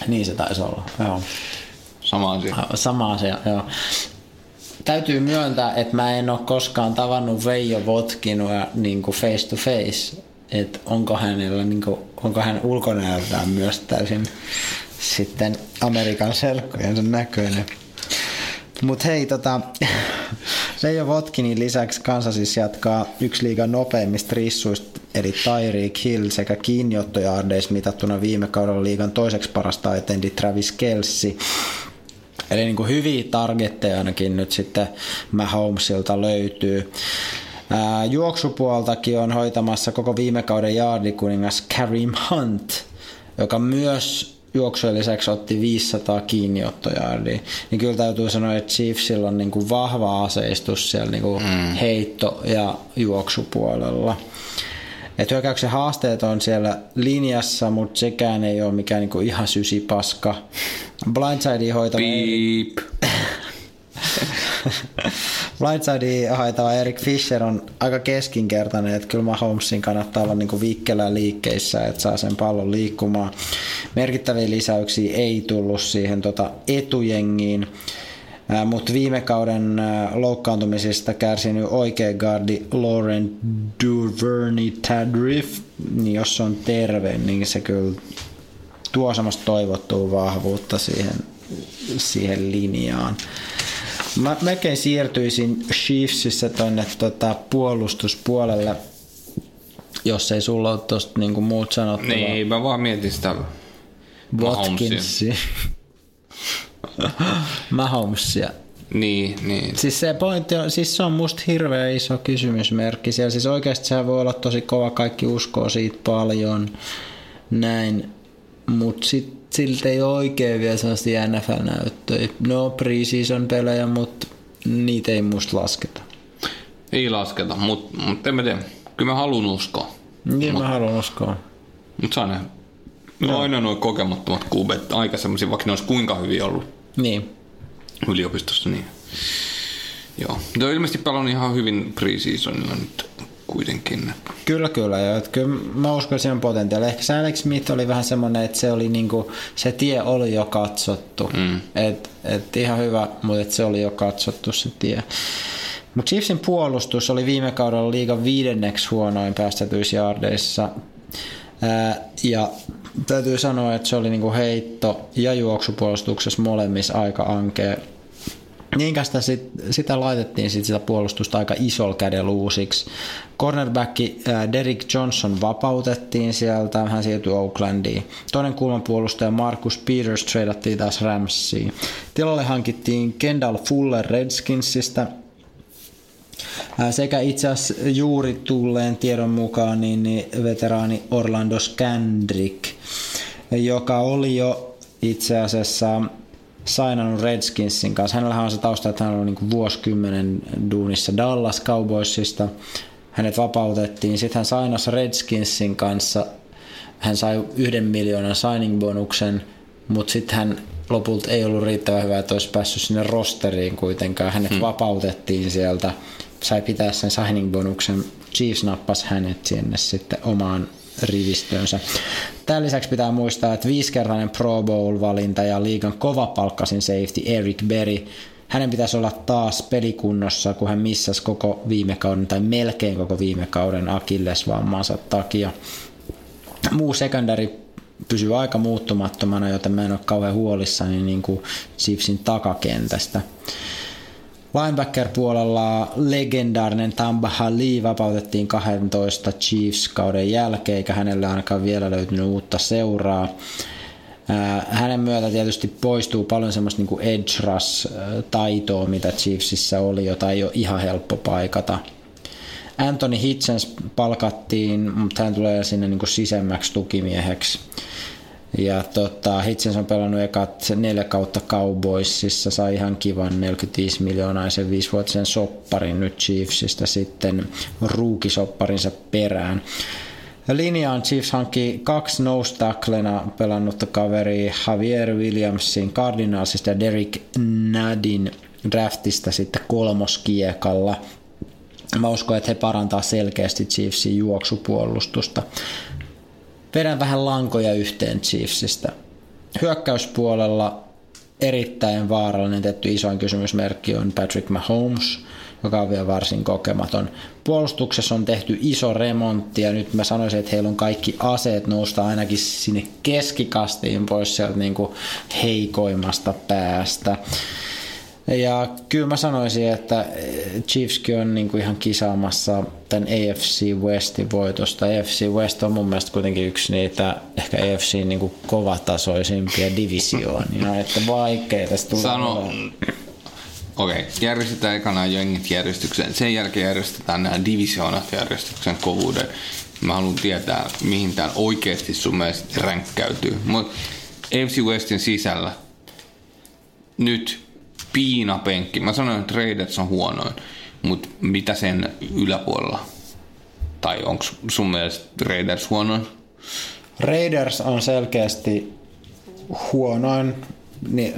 Niin se taisi olla, joo. Sama asia, joo. Täytyy myöntää, että mä en ole koskaan tavannut Veijo Watkinua niin kuin face to face, että onko hän ulkonäöltään myös täysin sitten Amerikan selkkojensa näköinen. Mut hei, Veijo Watkinin lisäksi Kansas jatkaa 1 liigan nopeimmista rissuista eli Tyreek Hill sekä kiinniottojaardeissa mitattuna viime kaudella liigan toiseksi paras tight endi Travis Kelce. Eli niin kuin hyviä targetteja ainakin nyt sitten Mahomesilta löytyy. Juoksupuoltakin on hoitamassa koko viime kauden jaardikuningas Kareem Hunt, joka myös juoksujen lisäksi otti 500 kiinniottojaardia. Niin kyllä täytyy sanoa, että Chiefsillä on niin kuin vahva aseistus siellä niin kuin heitto- ja juoksupuolella. Et hyökkäyksen haasteet on siellä linjassa, mutta sekään ei ole mikään niinku ihan sysipaska. Blindsidea hoitava Eric Fisher on aika keskinkertainen, että kyllä Mahomesin kannattaa olla niinku vikkelä liikkeissä, että saa sen pallon liikkumaan. Merkittäviä lisäyksiä ei tullut siihen etujengiin. Mutta viime kauden loukkaantumisesta kärsinyt oikea gardi Laurent Duvernay-Tardif, niin jos se on terve, niin se kyllä tuo semmoista toivottua vahvuutta siihen linjaan. Mä melkein siirtyisin Chiefsissä tuonne puolustuspuolelle, jos ei sulla ole tuosta niinku muut sanottavaa. Niin, mä vaan mietin sitä Watkinsia. Mahomesia. Niin. Siis se pointti on, siis se on musta hirveä iso kysymysmerkki siellä. Siis oikeasti sehän voi olla tosi kova, kaikki uskoo siitä paljon näin, mut silti ei oikein vielä sellaisia NFL-näyttöjä. No pre-season pelejä, mut niitä ei musta lasketa. Ei lasketa, mut en mä tiedä. Kyllä mä haluun uskoa. Niin mä haluun uskoa. Mut saa nähdä. No aina nuo kokemattomat QB:t, aika semmoisia, vaikka ne olisi kuinka hyviä ollut. Niin. Yliopistossa, niin. Joo. Tuo ilmeisesti pelannut ihan hyvin pre-seasonilla nyt kuitenkin. Kyllä. Ja kyllä mä uskon siihen potentiaalia. Ehkä se Alex Smith oli vähän semmoinen, että se oli niinku, se tie oli jo katsottu. Et ihan hyvä, mutta se oli jo katsottu se tie. Mutta Chiefsin puolustus oli viime kaudella liigan 5. huonoin päästetyisjaardeissa. Ja täytyy sanoa, että se oli niinku heitto- ja juoksupuolustuksessa molemmissa aika ankea. Niinkä sitä laitettiin sitä puolustusta aika isolla kädellä uusiksi. Cornerbacki Derrick Johnson vapautettiin sieltä, hän siirtyi Oaklandiin. Toinen kulmapuolustaja Marcus Peters treidattiin taas Ramsiin. Tilalle hankittiin Kendall Fuller Redskinsistä. Sekä itse asiassa juuri tulleen tiedon mukaan niin veteraani Orlando Scandrick, joka oli jo itse asiassa sainannut Redskinsin kanssa. Hänellähän on se tausta, että hän oli niin kuin vuosikymmenen duunissa Dallas Cowboysista. Hänet vapautettiin. Sitten hän sainasi Redskinsin kanssa. Hän sai 1 miljoonan signing-bonuksen, mutta sitten hän lopulta ei ollut riittävän hyvä, että olisi päässyt sinne rosteriin kuitenkaan. Hänet vapautettiin sieltä. Sai pitää sen signing-bonuksen. Chiefs nappasi hänet sinne sitten omaan rivistöönsä. Tämän lisäksi pitää muistaa, että 5-kertainen Pro Bowl-valinta ja liigan kovapalkkasin safety Eric Berry. Hänen pitäisi olla taas pelikunnossa, kun hän missasi koko viime kauden, tai melkein koko viime kauden akillesvammansa takia. Muu secondary pysyy aika muuttumattomana, joten mä en ole kauhean huolissani niin kuin Chiefsin takakentästä. Linebacker-puolella legendaarinen Tamba Hali vapautettiin 12 Chiefs-kauden jälkeen, eikä hänellä ainakaan vielä löytynyt uutta seuraa. Hänen myötä tietysti poistuu paljon semmoista niin kuin edge rush-taitoa, mitä Chiefsissä oli, jota ei ole ihan helppo paikata. Anthony Hitchens palkattiin, mutta hän tulee sinne niin kuin sisemmäksi tukimieheksi. Ja Hitchens on pelannut ekat 4 kautta Cowboysissa, sai ihan kivan 45 miljoonaisen 5-vuotisen sopparin nyt Chiefsistä sitten ruukisopparinsa perään. Linjaan Chiefs hankki 2 nose tacklena pelannutta kaveria Javier Williamsin Cardinalsista ja Derek Nadin draftista sitten 3. kiekalla. Mä uskon, että he parantaa selkeästi Chiefsin juoksupuolustusta. Vedän vähän lankoja yhteen Chiefsistä. Hyökkäyspuolella erittäin vaarallinen tietty isoin kysymysmerkki on Patrick Mahomes, joka on vielä varsin kokematon. Puolustuksessa on tehty iso remontti ja nyt mä sanoisin, että heillä on kaikki aseet nousta ainakin sinne keskikastiin pois sieltä niin kuin heikoimmasta päästä. Ja kyllä mä sanoisin, että Chiefskin on niinku ihan kisaamassa tämän AFC Westin voitosta. AFC West on mun mielestä kuitenkin yksi niitä ehkä AFCin niinku kovatasoisimpia divisioonia, että vaikea tästä tulee. Okei, järjestetään ekana jengit järjestykseen. Sen jälkeen järjestetään nämä divisioonat järjestyksen kovuuden. Mä haluan tietää, mihin tää oikeesti sun mielestä ränkkäytyy. Mut AFC Westin sisällä nyt piinapenkki. Mä sanoin, että Raiders on huonoin, mutta mitä sen yläpuolella? Tai onko sun mielestä Raiders huonoin? Raiders on selkeästi huonoin.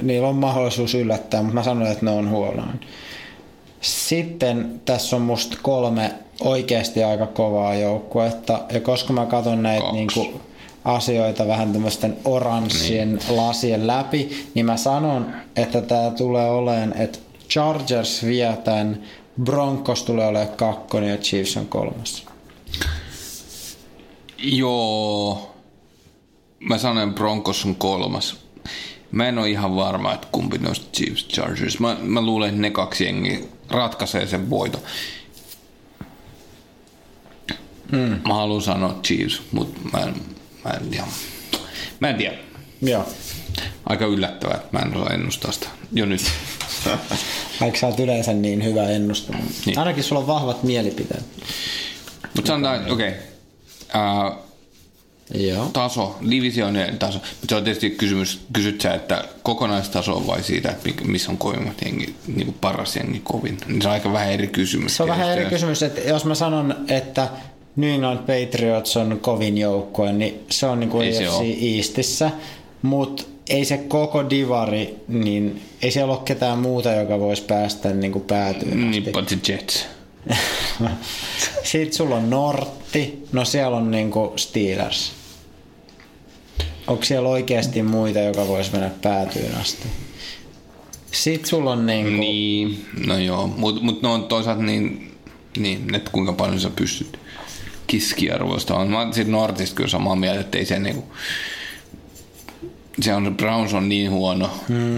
Niillä on mahdollisuus yllättää, mutta mä sanoin, että ne on huonoin. Sitten tässä on musta kolme oikeasti aika kovaa joukkuetta. Ja koska mä katson näitä niinku asioita vähän tämmöisten oranssien lasien läpi, niin mä sanon, että tää tulee oleen, että Chargers vie tän, Broncos tulee oleen kakkonen ja Chiefs on kolmas. Joo, mä sanon Broncos on kolmas. Mä en ole ihan varma, että kumpi noista Chiefs Chargers. Mä luulen, että ne kaksi jengiä ratkaisee sen voito. Mä haluan sanoa Chiefs, mutta mä en tiedä. Joo. Aika yllättävää, että mä en osaa ennustaa sitä jo nyt. Vaikka sä oot yleensä niin hyvä ennustamaan. Niin. Ainakin sulla on vahvat mielipiteet. Mutta sanotaan, okei. Joo. Taso, divisioonien taso. Se on tietysti kysymys, kysyt sä, että kokonaistaso vai siitä, että missä on kovimmat jengi, niin paras jengi kovin. Se on aika vähän eri kysymys. Se on vähän eri kysymys, että jos mä sanon, että New England Patriots on kovin joukkue, niin se on niin kuin AFC Eastissä, mutta ei se koko divari, niin ei siellä ole ketään muuta, joka voisi päästä niin päätyyn asti. Niin, Jets. Sitten sulla on Nortti, no siellä on niinku Steelers. Onko siellä oikeasti muita, joka voisi mennä päätyyn asti? Sitten sulla on niinku... Niin, no joo, mut no on toisaalta niin, että kuinka paljon sä pystyt kiskiarvoista on. Mä oon siitä Nortista kyllä samaa mieltä, että ei se niinku... Se on, Browns on niin huono,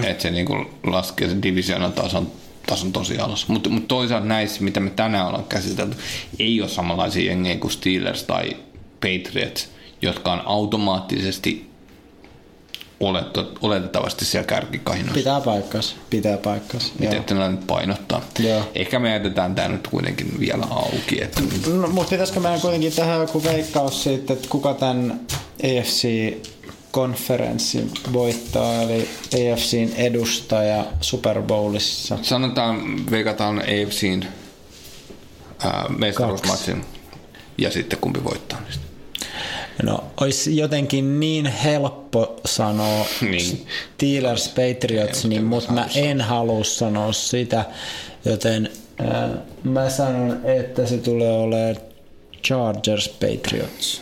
että se niinku laskee sen divisioonan tason tosi alas. Mutta toisaalta näissä, mitä me tänään ollaan käsitelty, ei ole samanlaisia jengejä kuin Steelers tai Patriots, jotka on automaattisesti oletettavasti siellä kärkikahinoissa. Pitää paikkansa. Miten näitä nyt painottaa? Joo. Ehkä me jätetään tämä nyt kuitenkin vielä auki. Että... No, mutta pitäisikö meidän kuitenkin tähän joku veikkaus siitä, että kuka tämän AFC-konferenssin voittaa, eli AFCin edustaja Super Bowlissa? Veikataan AFCin mestaruusmatsin ja sitten kumpi voittaa niistä. No, olisi jotenkin niin helppo sanoa niin. Steelers, Patriots, niin, mutta mä en halua sanoa sitä, joten mä sanon, että se tulee olemaan Chargers, Patriots.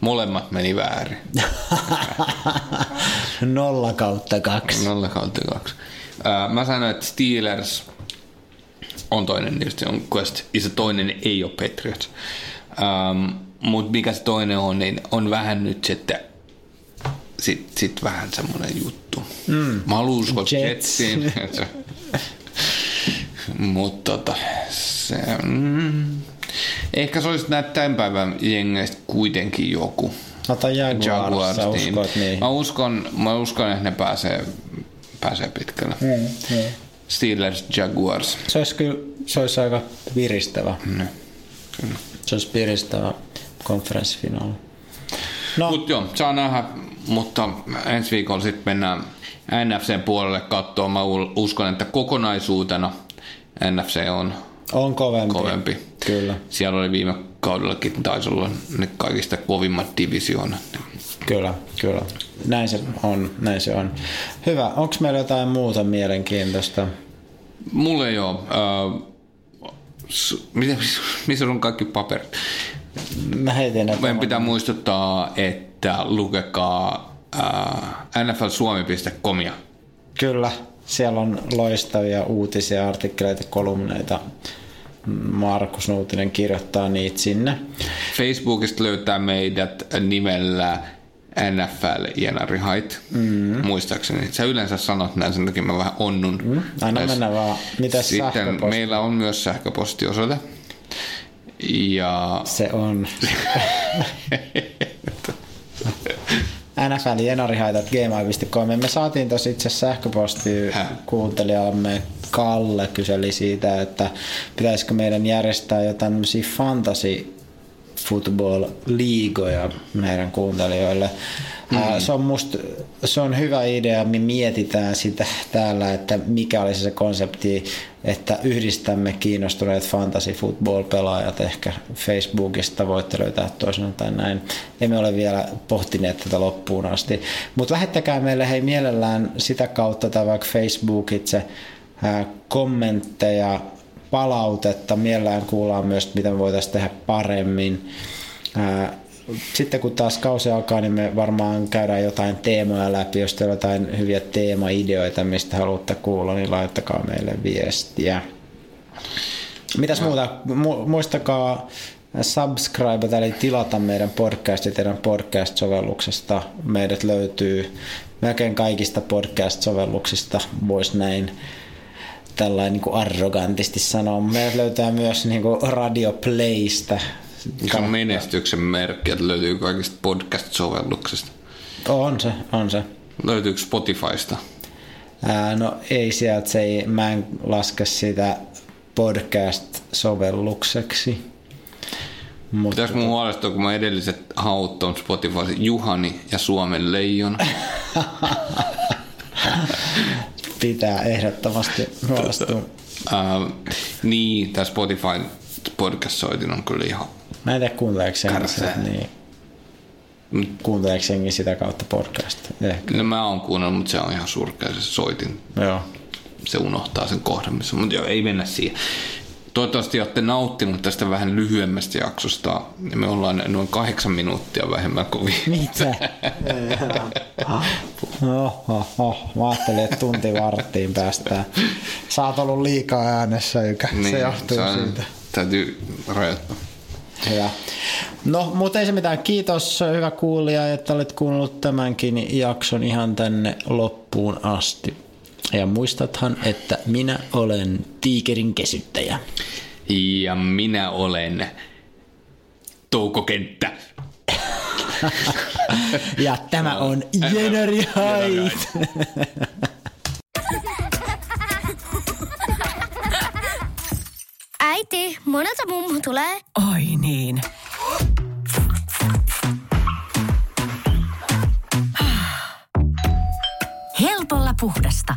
Molemmat meni väärin. 0/2. 0/2. Mä sanon, että Steelers on toinen niistä, ja se toinen ei ole Patriots. Mutta mikä se toinen on, niin on vähän nyt sit vähän semmoinen juttu. Mä haluan uskoa Jetsiin. Mutta ehkä se olisi näitä tämän päivän jengeistä kuitenkin joku. No tai Jaguars, sä uskot niin. Mä uskon, että ne pääsee pitkälle. Steelers, Jaguars. Se olisi aika viristävä. Kyllä. Se olisi piristävä konferenssifinaali. No. Mut joo, saa nähdä, mutta ensi viikolla sitten mennään NFCn puolelle katsoa. Mä uskon, että kokonaisuutena NFC on kovempi. Kyllä. Siellä oli viime kaudellakin, taisi olla ne kaikista kovimmat divisioonat. Kyllä. Näin se on. Hyvä, onko meillä jotain muuta mielenkiintoista? Mulle ei ole. Missä on kaikki paperit? Mä heitin. Meidän pitää muistuttaa, että lukekaa nflsuomi.comia. Kyllä, siellä on loistavia uutisia, artikkeleita, kolumneita. Markus Nuutinen kirjoittaa niitä sinne. Facebookista löytää meidät nimellä NFL-Jenarihait, muistaakseni. Sä yleensä sanot näin, sen takia mä vähän onnun. Aina mennä vaan. Mitäs sitten sähköposti? Meillä on myös sähköpostiosoite. Ja... se on... nfl.jenarihait@gmail.com. Me saatiin tossa itse sähköpostiin, kuuntelijamme Kalle kyseli siitä, että pitäisikö meidän järjestää jotain tämmöisiä fantasy football liigoja meidän kuuntelijoille. Se on hyvä idea, me mietitään sitä täällä, että mikä olisi se konsepti, että yhdistämme kiinnostuneet fantasy football pelaajat ehkä Facebookista, voitte löytää toisenaan tai näin. Emme ole vielä pohtineet tätä loppuun asti, mutta lähettäkää meille hei mielellään sitä kautta tai vaikka Facebookitse kommentteja, palautetta, mielellään kuullaan myös, mitä me voitaisiin tehdä paremmin. Sitten kun taas kausi alkaa, niin me varmaan käydään jotain teemoja läpi. Jos teillä on jotain hyviä teemaideoita, mistä haluatte kuulla, niin laittakaa meille viestiä. Mitäs muuta? Muistakaa subscribe, eli tilata meidän podcastit teidän podcast-sovelluksesta. Meidät löytyy melkein kaikista podcast-sovelluksista, voisi näin tällainen niin kuin arrogantisti sanoa. Meidät löytää myös niin kuin Radio Playstä. Se on menestyksen merkki, että löytyy kaikista podcast-sovelluksista. On se. Löytyykö Spotifysta? No ei sieltä, mä en laske sitä podcast-sovellukseksi. Pitäis mun huolestua, kun mä edelliset haut on Spotifysta Juhani ja Suomen Leijon. Pitää ehdottomasti huolestua. Niin, tää Spotifyn podcast-soitin on kyllä ihan... mä en tiedä, kuunteleeko jengi sitä kautta podcastia. No mä oon kuunnellut, mutta se on ihan surkea se soitin. Joo. Se unohtaa sen kohdan, missä, mutta joo, ei mennä siihen. Toivottavasti olette nauttinut tästä vähän lyhyemmästä jaksosta. Me ollaan noin 8 minuuttia vähemmän kuin viime. Mitä? Mä ajattelin, että tunti varttiin päästään. Sä oot ollut liikaa äänessä, Ykä. Niin, se johtuu siitä. Täytyy rajoittaa. Hyvä. No, mutta ei se mitään. Kiitos, hyvä kuulija, että olet kuunnellut tämänkin jakson ihan tänne loppuun asti. Ja muistathan, että minä olen tiikerin kesyttäjä. Ja minä olen toukokenttä. Ja tämä on Jenarihait. Äiti, monelta mummu tulee. Oi niin. Helpolla puhdasta.